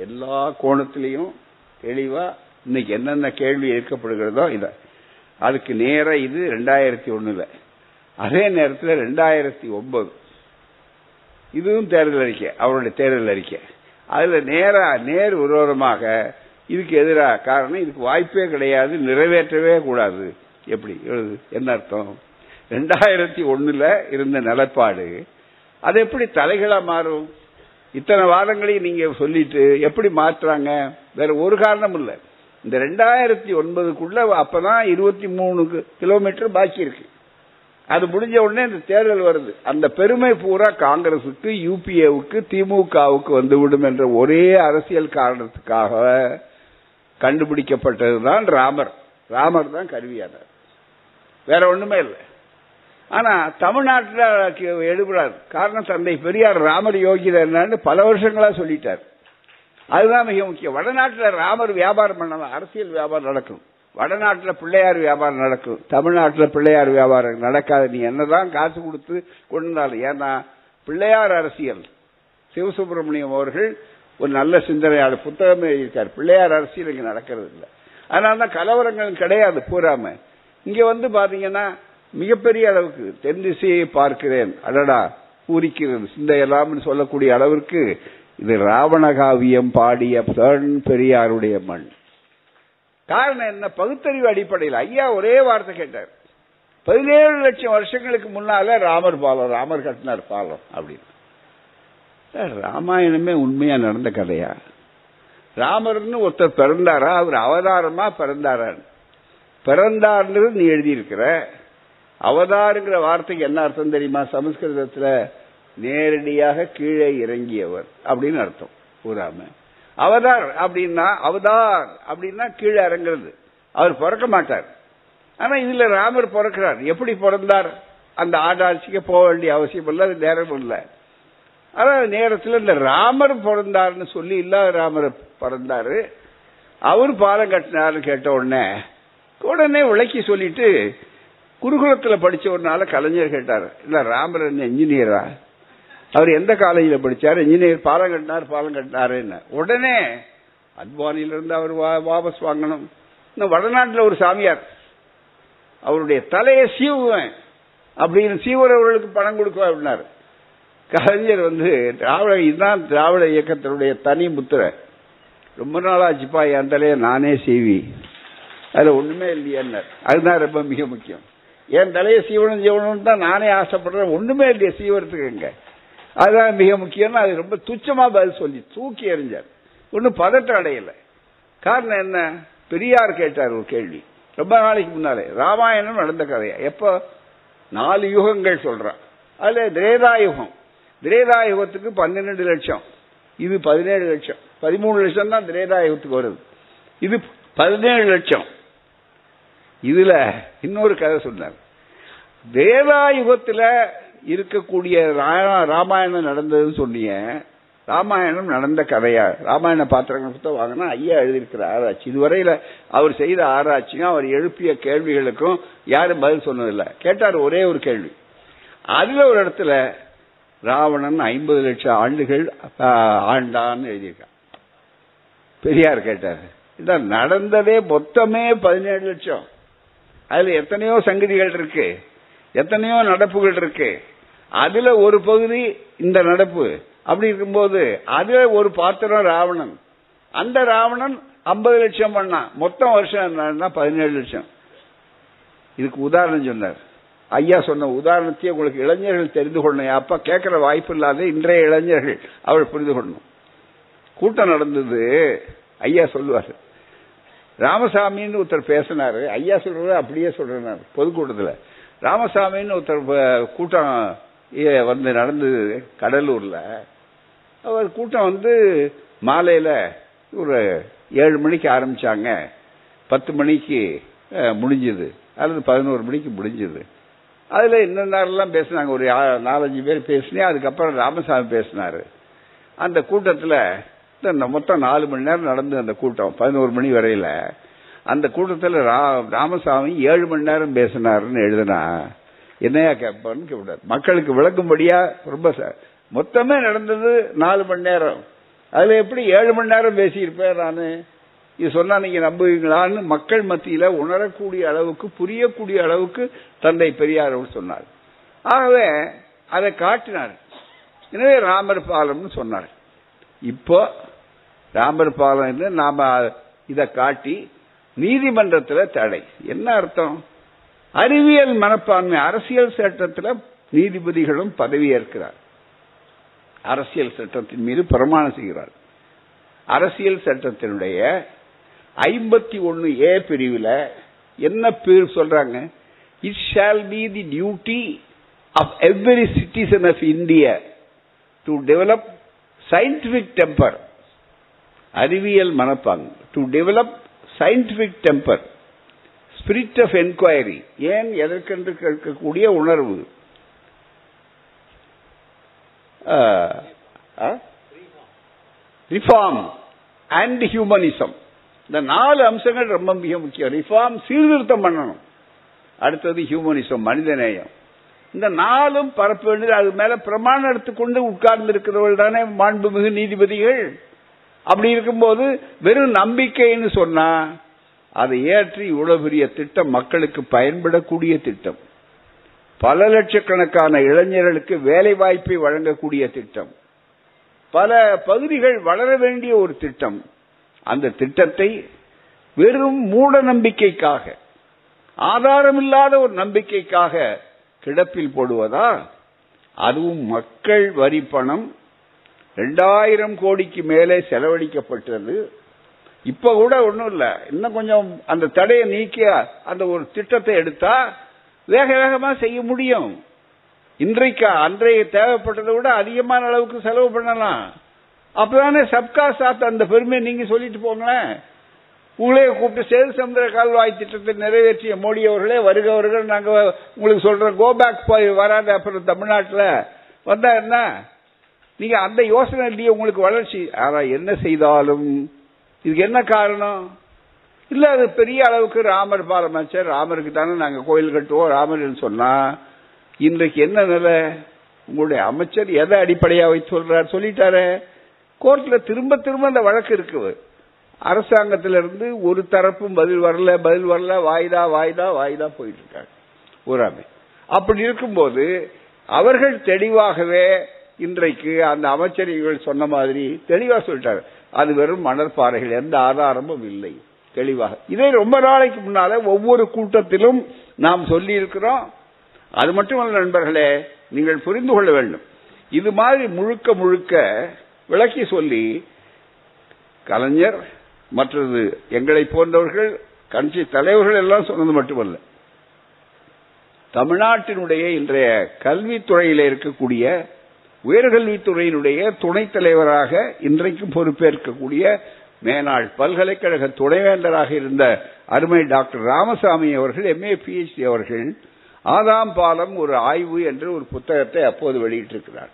எல்லா கோணத்திலையும் தெளிவா இன்னைக்கு என்னென்ன கேள்வி ஏற்கப்படுகிறதோ இதை அதுக்கு நேர இது 2001, அதே நேரத்தில் 2009 இதுவும் தேர்தல் அறிக்கை, அவருடைய தேர்தல் அறிக்கை. அதுல நேர் விரோதமாக இதுக்கு எதிராக காரணம் இதுக்கு வாய்ப்பே கிடையாது, நிறைவேற்றவே கூடாது. எப்படி என்ன அர்த்தம்? 2001 இருந்த நிலைப்பாடு அது எப்படி தலைகளா மாறும்? இத்தனை வாதங்களையும் நீங்க சொல்லிட்டு எப்படி மாற்றாங்க? வேற ஒரு காரணம் இல்ல, இந்த 2009 அப்பதான் 23 கிலோமீட்டர் பாக்கி இருக்கு. அது முடிஞ்ச உடனே இந்த தேர்தல் வருது. அந்த பெருமை பூரா காங்கிரசுக்கு, யூபிஏவுக்கு, திமுகவுக்கு வந்துவிடும் என்ற ஒரே அரசியல் காரணத்துக்காக கண்டுபிடிக்கப்பட்டதுதான் ராமர் தான் கருவியானார், வேற ஒண்ணுமே இல்லை. ஆனா தமிழ்நாட்டில் எடுபடாது. காரணம், தந்தை பெரியார் ராமர் யோகிதர் பல வருஷங்களா சொல்லிட்டார். அதுதான் மிக முக்கியம். வடநாட்டில் ராமர் வியாபாரம் பண்ணலாம், அரசியல் வியாபாரம் நடக்கும். வடநாட்டில் பிள்ளையார் வியாபாரம் நடக்கும், தமிழ்நாட்டில் பிள்ளையார் வியாபாரம் நடக்காது. நீ என்னதான் காசு கொடுத்து கொண்டாலும், ஏன்னா பிள்ளையார் அரசியல் சிவசுப்பிரமணியம் அவர்கள் ஒரு நல்ல சிந்தனையாளர், புத்தகமே எழுதியிருக்கார். பிள்ளையார் அரசியல் இங்கே நடக்கிறது இல்லை. அதனால்தான் கலவரங்கள் கிடையாது. பூராம இங்க பாத்தீங்கன்னா மிகப்பெரிய அளவுக்கு தென் திசையை பார்க்கிறேன் அடடா பூரிக்கிறது சிந்தையெல்லாம் சொல்லக்கூடிய அளவிற்கு இது ராவணகாவியம் பாடிய பெரியாருடைய மண். காரணம் என்ன? பகுத்தறிவு அடிப்படையில் ஐயா ஒரே வார்த்தை கேட்டார். 17 லட்சம் வருஷங்களுக்கு முன்னால ராமர் பாலம், ராமர் கட்டினார் பாலம் அப்படின்னு. ராமாயணமே உண்மையா நடந்த கதையா? ராமர்னு ஒருத்தர் பிறந்தாரா? அவர் அவதாரமா பிறந்தார்னு நீ எழுதியிருக்கிற. அவதாருங்கிற வார்த்தைக்கு என்ன அர்த்தம் தெரியுமா? சமஸ்கிருதத்துல நேரடியாக கீழே இறங்கியவர் அப்படின்னு அர்த்தம். பூராம அவதார் அப்படின்னா, அவதார் அப்படின்னா கீழே இறங்குறது. அவர் பிறக்க மாட்டார். ஆனா இதுல ராமர் பிறக்கிறார். எப்படி பிறந்தார்? அந்த ஆடாட்சிக்கு போக வேண்டிய அவசியம் இல்லை, நேரம் இல்லை. ஆனா நேரத்தில் இந்த ராமர் பிறந்தாருன்னு சொல்லி இல்லாத ராமர் பிறந்தாரு, அவரு பாலம் கட்டினாரு கேட்ட உடனே விளக்கி சொல்லிட்டு, குருகுலத்தில் படிச்ச ஒன்னால கலைஞர் கேட்டாரு, இல்ல ராமர் என்ன இன்ஜினியரா, அவர் எந்த காலேஜில் படிச்சாரு, இன்ஜினியர் பாலம் கட்டினார் பாலம் கட்டினாரு. உடனே அத்வானியிலிருந்து அவர் வாபஸ் வாங்கணும். இன்னும் வடநாட்டில் ஒரு சாமியார், அவருடைய தலையை சீவுவேன் அப்படின்னு சீவரவர்களுக்கு பணம் கொடுக்குவேன் அப்படின்னாரு. கலைஞர் இதுதான் திராவிட இயக்கத்தினுடைய தனி முத்திரை, ரொம்ப நாளாச்சுப்பா என் தலையை நானே சீவி அதுல ஒண்ணுமே இல்லையா, அதுதான் ரொம்ப மிக முக்கியம். என் தலையை சீவனம் செய்வணும்னு தான் நானே ஆசைப்படுறேன், ஒண்ணுமே இல்லையா சீவரத்துக்குங்க, அதுதான் மிக முக்கியம்னா அது ரொம்ப துச்சமா பதில் சொல்லி தூக்கி எறிஞ்சார். ஒன்னும் பதட்டம் அடையலை. காரணம் என்ன, பெரியார் கேட்டார் ஒரு கேள்வி ரொம்ப நாளைக்கு முன்னாலே, ராமாயணம் நடந்த கதையா, எப்போ 4 யுகங்கள் சொல்றான், அதுல திரேதாயுகம், திரேதாயுகத்துக்கு 12 லட்சம், இது 17 லட்சம், 13 லட்சம் தான் திரேதாயுகத்துக்கு வருது, இது 17 லட்சம். இதுல இன்னொரு கதை சொன்னார், திரேதாயுகத்துல இருக்கக்கூடிய ராமாயணம் நடந்ததுன்னு சொன்னீங்க, ராமாயணம் நடந்த கதையா, ராமாயண பாத்திரங்கள் புத்தகம் வாங்கினா ஐயா எழுதியிருக்கிற ஆராய்ச்சி, இதுவரையில அவர் செய்த ஆராய்ச்சியும் அவர் எழுப்பிய கேள்விகளுக்கும் யாரும் பதில் சொன்னதில்லை. கேட்டார் ஒரே ஒரு கேள்வி, அதுல ஒரு இடத்துல ராவணன் 50 லட்சம் ஆண்டுகள் ஆண்டான்னு எழுதியிருக்கான். பெரியார் கேட்டார், இதான் நடந்ததே மொத்தமே 17 லட்சம், அதுல எத்தனையோ சங்கதிகள் இருக்கு, எத்தனையோ நடப்புகள் இருக்கு, அதுல ஒரு பகுதி இந்த நடப்பு, அப்படி இருக்கும்போது அதுல ஒரு பாத்திரம் ராவணன், அந்த ராவணன் 50 லட்சம் பண்ணா மொத்தம் வருஷம் 17 லட்சம். இதுக்கு உதாரணம் சொன்னார். ஐயா சொன்ன உதாரணத்தையே உங்களுக்கு இளைஞர்கள் தெரிந்து கொள்ளணும், அப்ப கேட்கிற வாய்ப்பு இல்லாத இன்றைய இளைஞர்கள் அவள் புரிந்து கொள்ளணும். கூட்டம் நடந்தது, ஐயா சொல்லுவாரு, ராமசாமின்னு ஒருத்தர் பேசினாரு, ஐயா சொல்ற அப்படியே சொல்றாரு பொதுக்கூட்டத்துல, ராமசாமின்னு ஒருத்தர் கூட்டம் நடந்தது கடலூர்ல, அவர் கூட்டம் மாலையில ஒரு 7 மணிக்கு ஆரம்பிச்சாங்க, 10 மணிக்கு முடிஞ்சது அல்லது 11 மணிக்கு முடிஞ்சது. அதுல இன்னும் நேரம்லாம் பேசினாங்க, ஒரு 4-5 பேர் பேசினேன், அதுக்கப்புறம் ராமசாமி பேசினாரு. அந்த கூட்டத்தில் மொத்தம் 4 மணி நேரம் நடந்தது அந்த கூட்டம், 11 மணி வரையில. அந்த கூட்டத்தில் ராமசாமி 7 மணி நேரம் பேசினாருன்னு எழுதுனா என்னையா கேட்பான்னு கேட்டார். மக்களுக்கு விளக்கும்படியா ரொம்ப மொத்தமே நடந்தது 4 மணி நேரம், அதுல எப்படி 7 மணி நேரம் பேசியிருப்பேன் நானு, இது சொன்னா நீங்க நம்புவீங்களான்னு மக்கள் மத்தியில உணரக்கூடிய அளவுக்கு புரியக்கூடிய அளவுக்கு தந்தை பெரியார் சொன்னார். ஆகவே அதை காட்டினார். எனவே ராமர் பாலம்னு சொன்னார். இப்போ ராமர் பாலம் நாம இதை காட்டி நீதிமன்றத்துல தடை, என்ன அர்த்தம், அறிவியல் மனப்பான்மை. அரசியல் சட்டத்தில் நீதிபதிகளும் பதவியேற்கிறார், அரசியல் சட்டத்தின் மீது பிரமாணம் செய்கிறார். அரசியல் சட்டத்தினுடைய 51A பிரிவில் என்ன பேர் சொல்றாங்க, it shall be the duty of every citizen of India to develop scientific temper, அறிவியல் மனப்பான்மை, to develop scientific temper, spirit of enquiry, ஏன் எதற்கென்று கேட்கக்கூடிய உணர்வு, ரிஃபார்ம் அண்ட் ஹியூமனிசம், இந்த 4 அம்சங்கள் ரொம்ப மிக முக்கியம். ரிஃபார்ம் சீர்திருத்தம் பண்ணணும், அடுத்தது ஹியூமனிசம் மனிதநேயம், இந்த 4ம் பரப்ப வேண்டியது. அது மேல பிரமாணம் எடுத்துக்கொண்டு உட்கார்ந்து இருக்கிறவர்கள் தானே மாண்புமிகு நீதிபதிகள். அப்படி இருக்கும்போது வெறும் நம்பிக்கைன்னு சொன்னா அதை ஏற்றி இவ்வளவு பெரிய திட்டம், மக்களுக்கு பயன்படக்கூடிய திட்டம், பல லட்சக்கணக்கான இளைஞர்களுக்கு வேலை வாய்ப்பை வழங்கக்கூடிய திட்டம், பல பகுதிகள் வளர வேண்டிய ஒரு திட்டம், அந்த திட்டத்தை வெறும் மூட நம்பிக்கைக்காக, ஆதாரமில்லாத ஒரு நம்பிக்கைக்காக கிடப்பில் போடுவதா? அதுவும் மக்கள் வரி பணம் 2000 கோடிக்கு மேலே செலவழிக்கப்பட்டது. இப்ப கூட ஒன்றும் இல்லை, இன்னும் கொஞ்சம் அந்த தடையை நீக்கி அந்த ஒரு திட்டத்தை எடுத்தா வேக வேகமா செய்ய முடியும். இன்றைக்கு அன்றைய தேவைப்பட்டதை விட அதிகமான அளவுக்கு செலவு பண்ணலாம். அப்பதானே சப்கா சாத் அந்த பெருமையை நீங்க சொல்லிட்டு போங்களேன். உங்களே கூப்பிட்டு சேது சமுத்திர கால்வாய் திட்டத்தை நிறைவேற்றிய மோடி அவர்களே வருக வருக, நாங்க உங்களுக்கு சொல்றோம், கோபேக் போய் வராத, அப்புறம் தமிழ்நாட்டில் வந்தா என்ன நீங்க அந்த யோசனை இல்லையே உங்களுக்கு வளர்ச்சி. ஆனா என்ன செய்தாலும் இதுக்கு என்ன காரணம் இல்ல, அது பெரிய அளவுக்கு ராமர் பாலம் அமைச்சர், ராமருக்கு தானே நாங்க கோயில் கட்டுவோம் ராமர்னு சொன்னா இன்றைக்கு என்ன நிலை? உங்களுடைய அமைச்சர் எதை அடிப்படையா வைத்து சொல்றாரு? சொல்லிட்டாரு, கோர்ட்ல திரும்ப திரும்ப அந்த வழக்கு இருக்குது. அரசாங்கத்திலிருந்து ஒரு தரப்பும் பதில் வரல, வாய்தா வாய்தா வாய்தா போயிட்டு இருக்காங்க. ஊராமே அப்படி இருக்கும்போது அவர்கள் தெளிவாகவே இன்றைக்கு அந்த அமைச்சர் இவர்கள் சொன்ன மாதிரி தெளிவாக சொல்லிட்டாரு, அது வெறும் மணற்பாறைகள், எந்த ஆதாரமும் இல்லை தெளிவாக. இதே ரொம்ப நாளைக்கு முன்னால ஒவ்வொரு கூட்டத்திலும் நாம் சொல்லி இருக்கிறோம். அது மட்டுமல்ல நண்பர்களே, நீங்கள் புரிந்து கொள்ள வேண்டும், இது மாதிரி முழுக்க முழுக்க விளக்கி சொல்லி கலைஞர் மற்றது எங்களை போன்றவர்கள் கட்சி தலைவர்கள் எல்லாம் சொன்னது மட்டுமல்ல, தமிழ்நாட்டினுடைய இன்றைய கல்வித்துறையில் இருக்கக்கூடிய உயர்கல்வித்துறையினுடைய துணைத் தலைவராக இன்றைக்கும் பொறுப்பேற்கக்கூடிய மேனாள் பல்கலைக்கழக துணைவேந்தராக இருந்த அருமை டாக்டர் ராமசாமி அவர்கள் எம்ஏ PhD அவர்கள் ஆதாம் பாலம் ஒரு ஆய்வு என்று ஒரு புத்தகத்தை அப்போது வெளியிட்டிருக்கிறார்.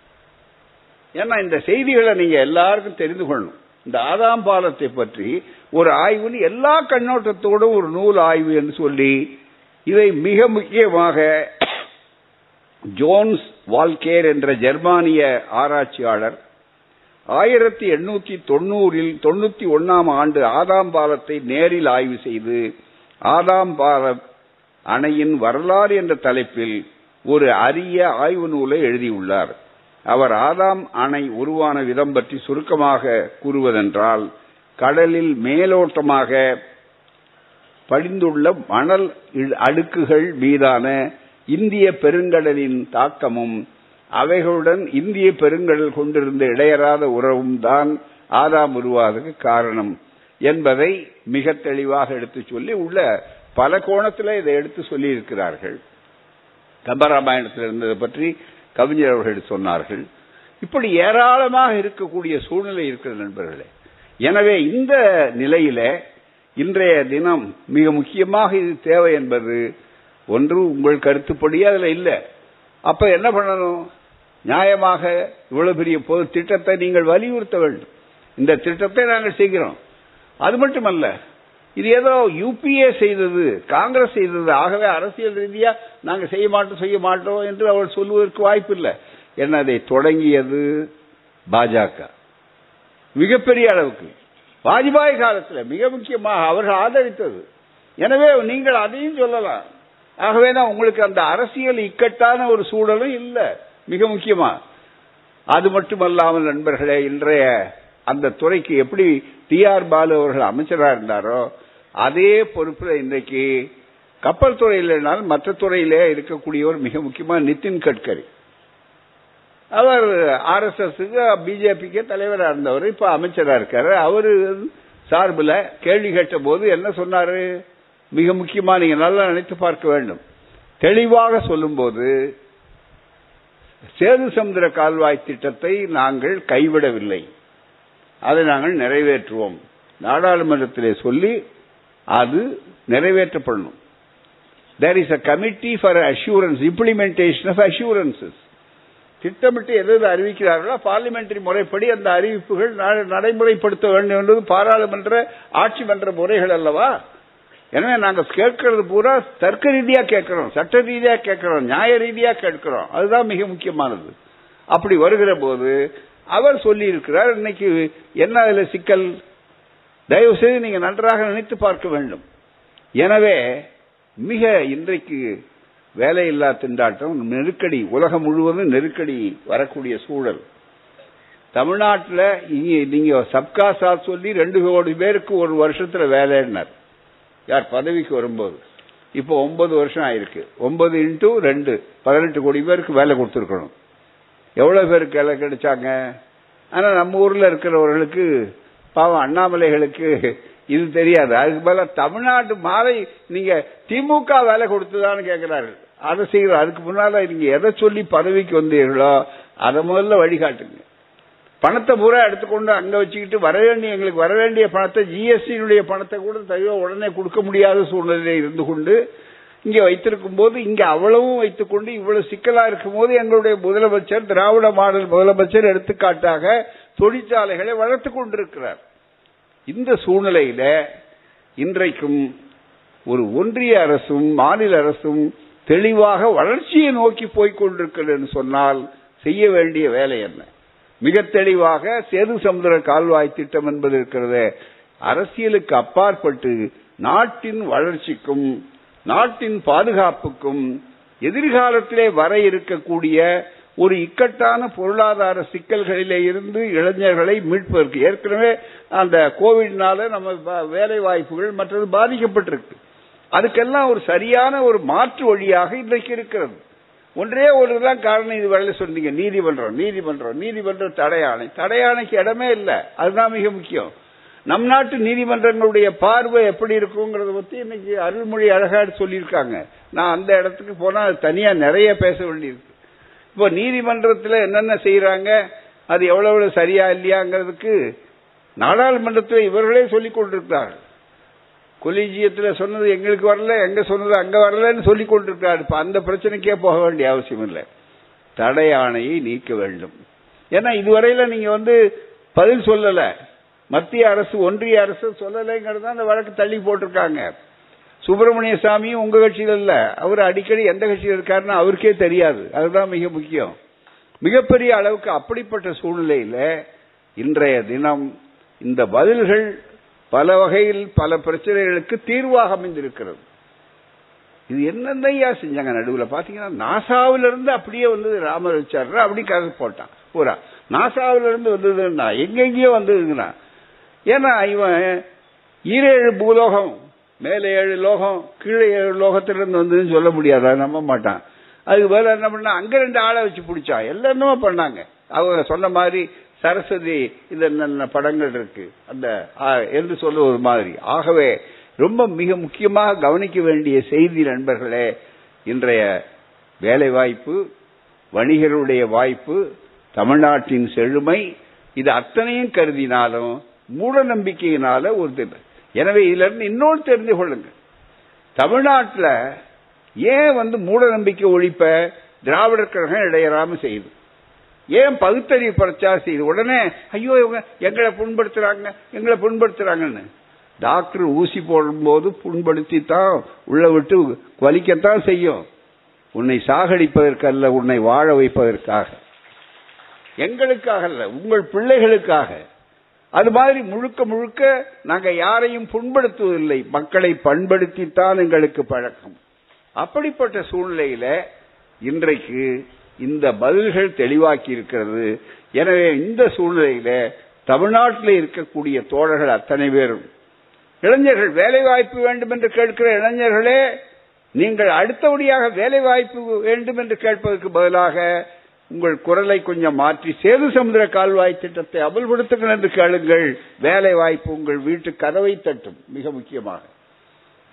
ஏன்னா இந்த செய்திகளை நீங்க எல்லாருக்கும் தெரிந்து கொள்ளணும். இந்த ஆதாம் பாலத்தை பற்றி ஒரு ஆய்வுன்னு எல்லா கண்ணோட்டத்தோடும் ஒரு நூல் ஆய்வு என்று சொல்லி இதை மிக முக்கியமாக ஜோன்ஸ் வால்கேர் என்ற ஜெர்மானிய ஆராய்ச்சியாளர் 1891 ஆதாம் பாலத்தை நேரில் ஆய்வு செய்து ஆதாம் பாலம் அணையின் வரலாறு என்ற தலைப்பில் ஒரு அரிய ஆய்வு நூலை எழுதியுள்ளார். அவர் ஆதாம் அணை உருவான விதம் பற்றி சுருக்கமாக கூறுவதென்றால், கடலில் மேலோட்டமாக படிந்துள்ள மணல் அடுக்குகள் மீதான இந்திய பெருங்கடலின் தாக்கமும் அவைகளுடன் இந்திய பெருங்கடல் கொண்டிருந்த இடையறாத உறவும் தான் ஆதாம் உருவாவதற்கு காரணம் என்பதை மிக தெளிவாக எடுத்து சொல்லி உள்ள பல கோணத்தில் இதை எடுத்து சொல்லி இருக்கிறார்கள். கம்பராமாயணத்தில் இருந்ததை பற்றி கவிஞர் அவர்கள் சொன்னார்கள். இப்படி ஏராளமாக இருக்கக்கூடிய சூழ்நிலை இருக்கிற நண்பர்களே. எனவே இந்த நிலையில இன்றைய தினம் மிக முக்கியமாக இது தேவை என்பது ஒன்று உங்கள் கருத்துப்படி அதில் இல்லை. அப்ப என்ன பண்ணணும்? நியாயமாக இவ்வளவு பெரிய பொது திட்டத்தை நீங்கள் வலியுறுத்த வேண்டும். இந்த திட்டத்தை நாங்கள் செய்கிறோம். அது மட்டுமல்ல, இது ஏதோ UPA செய்தது, காங்கிரஸ் செய்தது, ஆகவே அரசியல் ரீதியா நாங்கள் செய்ய மாட்டோம் என்று அவர் சொல்வதற்கு வாய்ப்பு இல்லை. என்ன, அதை தொடங்கியது பாஜக மிகப்பெரிய அளவுக்கு, வாஜ்பாய் காலத்தில் மிக முக்கியமாக அவர்கள் ஆதரித்தது. எனவே நீங்கள் அதையும் சொல்லலாம். ஆகவே தான் உங்களுக்கு அந்த அரசியல் இக்கட்டான ஒரு சூழலும் இல்லை. மிக முக்கியமா அது மட்டுமல்லாமல் நண்பர்களே, இன்றைய அந்த துறைக்கு எப்படி TR பாலு அவர்கள் அமைச்சராக இருந்தாரோ அதே பொறுப்பில் இன்றைக்கு கப்பல் துறையில் மற்ற துறையிலே இருக்கக்கூடியவர் மிக முக்கியமா நிதின் கட்கரி. அவர் RSSக்கு BJPக்கு தலைவராக இருந்தவர், இப்ப அமைச்சராக இருக்காரு. அவரு சார்பில் கேள்வி கேட்ட போது என்ன சொன்னாரு? மிக முக்கியமா நீங்க நல்லா நினைத்து பார்க்க வேண்டும். தெளிவாக சொல்லும் போது, சேது சமுத்திர கால்வாய் திட்டத்தை நாங்கள் கைவிடவில்லை, அதை நாங்கள் நிறைவேற்றுவோம். நாடாளுமன்றத்திலே சொல்லி அது நிறைவேற்றப்படணும். There is a committee for assurance, implementation of assurances. திட்டமிட்டு எது அறிவிக்கிறார்களோ பார்லிமெண்டரி முறைப்படி அந்த அறிவிப்புகள் நடைமுறைப்படுத்த வேண்டும் என்பது பாராளுமன்ற ஆட்சி மன்ற முறைகள் அல்லவா. எனவே நாங்கள் கேட்கறது பூரா தர்க்க ரீதியா கேட்கிறோம், சட்ட ரீதியா கேட்கிறோம், நியாய ரீதியா கேட்கிறோம். அதுதான் மிக முக்கியமானது. அப்படி வருகிற போது அவர் சொல்லி இருக்கிறார், இன்னைக்கு என்ன அதுல சிக்கல்? தயவு செய்து நீங்க நன்றாக நினைத்து பார்க்க வேண்டும். எனவே மிக இன்றைக்கு வேலையில்லா திண்டாட்டம், நெருக்கடி, உலகம் முழுவதும் நெருக்கடி வரக்கூடிய சூழல். தமிழ்நாட்டில் நீங்க சப்கா சாத் சொல்லி 2 கோடி பேருக்கு ஒரு வருஷத்துல வேலையினர் யார் பதவிக்கு வரும்போது, இப்போ 9 வருஷம் ஆயிருக்கு. 9 × 2 18 கோடி பேருக்கு வேலை கொடுத்துருக்கணும். எவ்வளவு பேருக்கு வேலை கிடைச்சாங்க? ஆனா நம்ம ஊர்ல இருக்கிறவர்களுக்கு பாவம் அண்ணாமலைகளுக்கு இது தெரியாது. அதுக்கு மேல தமிழ்நாட்டு மாலை நீங்க திமுக வேலை கொடுத்துதான்னு கேட்கிறார்கள். அதை செய்யற அதுக்கு முன்னால நீங்க எதை சொல்லி பதவிக்கு வந்தீர்களோ அதை முதல்ல வழிகாட்டுங்க. பணத்தை பூரா எடுத்துக்கொண்டு அங்க வச்சுக்கிட்டு எங்களுக்கு வர வேண்டிய பணத்தை GST-னுடைய பணத்தை கூட தவிர உடனே கொடுக்க முடியாத சூழ்நிலையில இருந்து கொண்டு இங்கே வைத்திருக்கும் போது, இங்கே அவ்வளவும் வைத்துக்கொண்டு இவ்வளவு சிக்கலா இருக்கும் போது எங்களுடைய முதலமைச்சர், திராவிட மாடல் முதலமைச்சர் எடுத்துக்காட்டாக தொழிற்சாலைகளை வளர்த்துக் கொண்டிருக்கிறார். இந்த சூழ்நிலையில இன்றைக்கும் ஒரு ஒன்றிய அரசும் மாநில அரசும் தெளிவாக வளர்ச்சியை நோக்கி போய்கொண்டிருக்கிறது சொன்னால் செய்ய வேண்டிய வேலை என்ன? மிக தெளிவாக சேது சமுத்திர கால்வாய் திட்டம் என்பது இருக்கிறத அரசியலுக்கு அப்பாற்பட்டு நாட்டின் வளர்ச்சிக்கும் நாட்டின் பாதுகாப்புக்கும் எதிர்காலத்திலே வர இருக்கக்கூடிய ஒரு இக்கட்டான பொருளாதார சிக்கல்களிலே இருந்து இளைஞர்களை மீட்பதற்கு, ஏற்கனவே அந்த கோவிட்னால நம்ம வேலை வாய்ப்புகள் மற்றது பாதிக்கப்பட்டிருக்கு, அதுக்கெல்லாம் ஒரு சரியான ஒரு மாற்று வழியாக இன்றைக்கு இருக்கிறது. ஒன்றே ஒன்றுதான் காரணம், இது வேலை சொன்னீங்க, நீதிமன்ற தடையாணை. தடையாணைக்கு இடமே இல்லை, அதுதான் மிக முக்கியம். நம் நாட்டு நீதிமன்றங்களுடைய பார்வை எப்படி இருக்குங்கிறத பத்தி இன்னைக்கு அருள்மொழி அழகாடு சொல்லியிருக்காங்க. நான் அந்த இடத்துக்கு போனா அது தனியா நிறைய பேச வேண்டியிருக்கு. இப்போ நீதிமன்றத்தில் என்னென்ன செய்யறாங்க, அது எவ்வளவு சரியா இல்லையாங்கிறதுக்கு நாடாளுமன்றத்தில் இவர்களே சொல்லிக் கொண்டிருக்கிறார்கள். கொலீஜியத்தில் சொன்னது எங்களுக்கு வரல, எங்க சொன்னது அங்க வரலன்னு சொல்லிக் கொண்டிருக்கிறார். இப்ப அந்த பிரச்சனைக்கே போக வேண்டிய அவசியம் இல்லை. தடையாணையை நீக்க வேண்டும். ஏன்னா இதுவரையில நீங்க பதில் சொல்லல, மத்திய அரசு ஒன்றிய அரசு சொல்லலைங்கிறது தான் அந்த வழக்கு தள்ளி போட்டிருக்காங்க. சுப்பிரமணிய சாமியும் உங்க கட்சியில் இல்ல, அவர் அடிக்கடி எந்த கட்சியில் இருக்காருன்னு அவருக்கே தெரியாது, அதுதான் மிக முக்கியம். மிகப்பெரிய அளவுக்கு அப்படிப்பட்ட சூழ்நிலையில இன்றைய தினம் இந்த பதில்கள் பல வகையில் பல பிரச்சனைகளுக்கு தீர்வாக அமைந்திருக்கிறது. இது என்னென்னையா செஞ்சாங்க, நடுவில் பாத்தீங்கன்னா நாசாவிலிருந்து அப்படியே வந்தது, ராமர் வச்சாரு அப்படி கதை போட்டான் பூரா. நாசாவிலிருந்து வந்ததுன்னா எங்கெங்கேயோ வந்ததுங்கன்னா, ஏன்னா இவன் ஈரேழு பூலோகம், மேலே 7 லோகம், கீழே 7 லோகத்திலிருந்து வந்ததுன்னு சொல்ல முடியாதா, நம்ப மாட்டான். அதுக்கு பதில் என்ன பண்ணா, அங்க 2 ஆளை வச்சு பிடிச்சான். எல்லாருமே பண்ணாங்க அவங்க சொன்ன மாதிரி. சரஸ்வதி இது என்னென்ன படங்கள் இருக்கு அந்த என்று சொல்லுவது மாதிரி. ஆகவே ரொம்ப மிக முக்கியமாக கவனிக்க வேண்டிய செய்தி நண்பர்களே, இன்றைய வேலைவாய்ப்பு, வணிகருடைய வாய்ப்பு, தமிழ்நாட்டின் செழுமை, இது அத்தனையும் கருதினாலும் மூட நம்பிக்கையினால ஒரு திட்டம். எனவே இதுல இருந்து இன்னொன்று தெரிந்து கொள்ளுங்க, தமிழ்நாட்டில் ஏன் மூட நம்பிக்கை ஒழிப்ப திராவிடர் கழகம் இடையறாம செய்யுது, ஏன் பகுத்தறிவு பிரச்சாரம் செய்து உடனே ஐயோ இவங்க எங்களை புண்படுத்துறாங்க எங்களை புண்படுத்துறாங்கன்னு. டாக்டர் ஊசி போடும்போது புண்படுத்தித்தான் உள்ள விட்டு வலிக்கத்தான் செய்யும், உன்னை சாகடிப்பதற்கு அல்ல, உன்னை வாழ வைப்பதற்காக, எங்களுக்காக அல்ல, உங்கள் பிள்ளைகளுக்காக. அது மாதிரி முழுக்க முழுக்க நாங்க யாரையும் புண்படுத்துவதில்லை, மக்களை பண்படுத்தித்தான் எங்களுக்கு பழக்கம். அப்படிப்பட்ட சூழ்நிலையில இன்றைக்கு இந்த பதில்கள் தெளிவாக்கி இருக்கிறது. எனவே இந்த சூழ்நிலையில தமிழ்நாட்டில் இருக்கக்கூடிய தோழர்கள் அத்தனை பேரும் இளைஞர்கள், வேலைவாய்ப்பு வேண்டும் என்று கேட்கிற இளைஞர்களே, நீங்கள் அடுத்தபடியாக வேலைவாய்ப்பு வேண்டும் என்று கேட்பதற்கு பதிலாக உங்கள் குரலை கொஞ்சம் மாற்றி சேது சமுத்திர கால்வாய் திட்டத்தை அமல்படுத்துங்கள் என்று கேளுங்கள். வேலைவாய்ப்பு உங்கள் வீட்டு கதவை தட்டும். மிக முக்கியமாக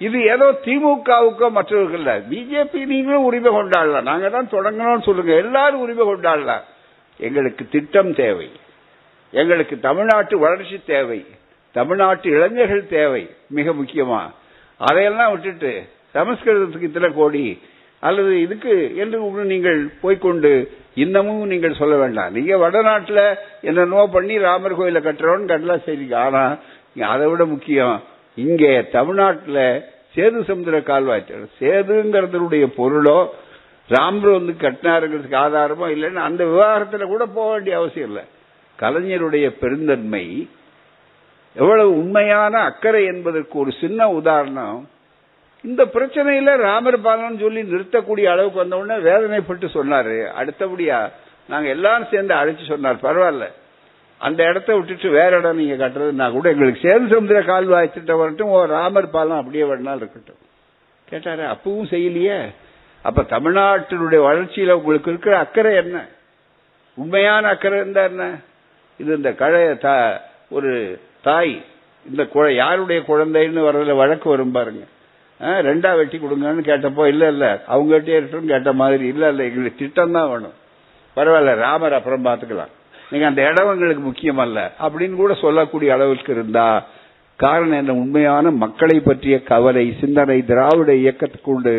இது ஏதோ திமுகவுக்கோ மற்றவர்கள் இல்ல, பிஜேபி நீங்களும் உரிமை கொண்டாடலாம், நாங்க தான் தொடங்கணும்னு சொல்லுங்க, எல்லாரும் உரிமை கொண்டாடலாம். எங்களுக்கு திட்டம் தேவை, எங்களுக்கு தமிழ்நாட்டு வளர்ச்சி தேவை, தமிழ்நாட்டு இளைஞர்கள் தேவை. மிக முக்கியமா அதையெல்லாம் விட்டுட்டு சமஸ்கிருதத்துக்கு இத்தனை கோடி அல்லது இதுக்கு என்று நீங்கள் போய்கொண்டு இன்னமும் நீங்கள் சொல்ல வேண்டாம். நீங்க வடநாட்டுல என்னென்னோ பண்ணி ராமர் கோயில கட்டுறோன்னு கட்டலாம் செய்றீங்க, ஆனா அதை விட முக்கியம் இங்கே தமிழ்நாட்டில் சேது சமுத்திர கால்வாய் திட்டம். சேதுங்கிறதுடைய பொருளோ ராமர் கட்டினாருங்கிறதுக்கு ஆதாரமோ இல்லைன்னு அந்த விவகாரத்தில் கூட போக வேண்டிய அவசியம் இல்லை. கலைஞருடைய பெருந்தன்மை, எவ்வளவு உண்மையான அக்கறை என்பதற்கு ஒரு சின்ன உதாரணம். இந்த பிரச்சனையில ராமர் பாலம் சொல்லி நிறுத்தக்கூடிய அளவுக்கு வந்தவுடனே வேதனைப்பட்டு சொன்னாரு, அடுத்தபடியா நாங்க எல்லாரும் சேர்ந்து அழைச்சு சொன்னார், பரவாயில்ல அந்த இடத்த விட்டுட்டு வேற இடம் நீங்க கட்டுறதுன்னா கூட எங்களுக்கு சேது சமுத்திர கால்வாய் திட்டம் வரட்டும், ராமர் பாலம் அப்படியே வேணாலும் இருக்கட்டும் கேட்டாரு. அப்பவும் செய்யலையே. அப்ப தமிழ்நாட்டினுடைய வளர்ச்சியில உங்களுக்கு இருக்கிற அக்கறை என்ன, உண்மையான அக்கறை இருந்தா என்ன? இது இந்த ஒரு தாய் இந்த யாருடைய குழந்தைன்னு வரதுல வழக்கு வரும் பாருங்க, 2 வெட்டி கொடுங்கன்னு கேட்டப்போ இல்ல அவங்ககிட்டே இருக்கட்டும் கேட்ட மாதிரி இல்ல எங்களுக்கு திட்டம் தான் வேணும், பரவாயில்ல ராமர் அப்புறம் பாத்துக்கலாம், நீங்க அந்த இடம் எங்களுக்கு முக்கியம் அல்ல அப்படின்னு கூட சொல்லக்கூடிய அளவுக்கு இருந்தா காரணம் என்ன? உண்மையான மக்களை பற்றிய கவலை, சிந்தனை திராவிட இயக்கத்துக்குண்டு.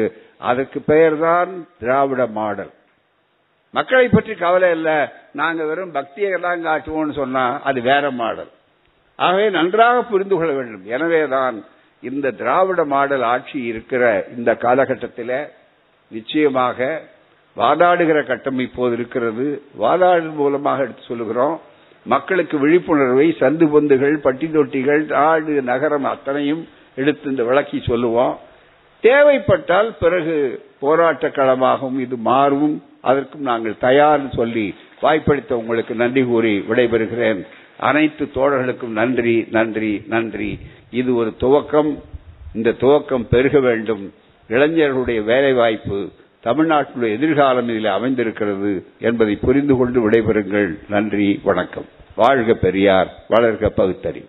அதற்கு பெயர்தான் திராவிட மாடல். மக்களை பற்றி கவலை இல்லை, நாங்கள் வெறும் பக்தியை தான் காட்டுவோம்னு சொன்னா அது வேற மாடல். ஆகவே நன்றாக புரிந்து கொள்ள வேண்டும். எனவேதான் இந்த திராவிட மாடல் ஆட்சி இருக்கிற இந்த காலகட்டத்தில் நிச்சயமாக வாதாடுகிற கட்டம் இப்போது இருக்கிறது. வாதாடு மூலமாக எடுத்து சொல்லுகிறோம், மக்களுக்கு விழிப்புணர்வை சந்து பொந்துகள், பட்டி தொட்டிகள், நாடு நகரம் அத்தனையும் எடுத்து இந்த விளக்கி சொல்லுவோம். தேவைப்பட்டால் பிறகு போராட்ட களமாகவும் இது மாறும், அதற்கும் நாங்கள் தயார்னு சொல்லி வாய்ப்பளித்த உங்களுக்கு நன்றி கூறி விடைபெறுகிறேன். அனைத்து தோழர்களுக்கும் நன்றி, நன்றி, நன்றி. இது ஒரு துவக்கம். இந்த துவக்கம் பெருக வேண்டும். இளைஞர்களுடைய வேலைவாய்ப்பு, தமிழ்நாட்டினுடைய எதிர்காலம் இதில் அமைந்திருக்கிறது என்பதை புரிந்து கொண்டு விடைபெறுங்கள். நன்றி, வணக்கம். வாழ்க பெரியார், வளர்க பகுத்தறி.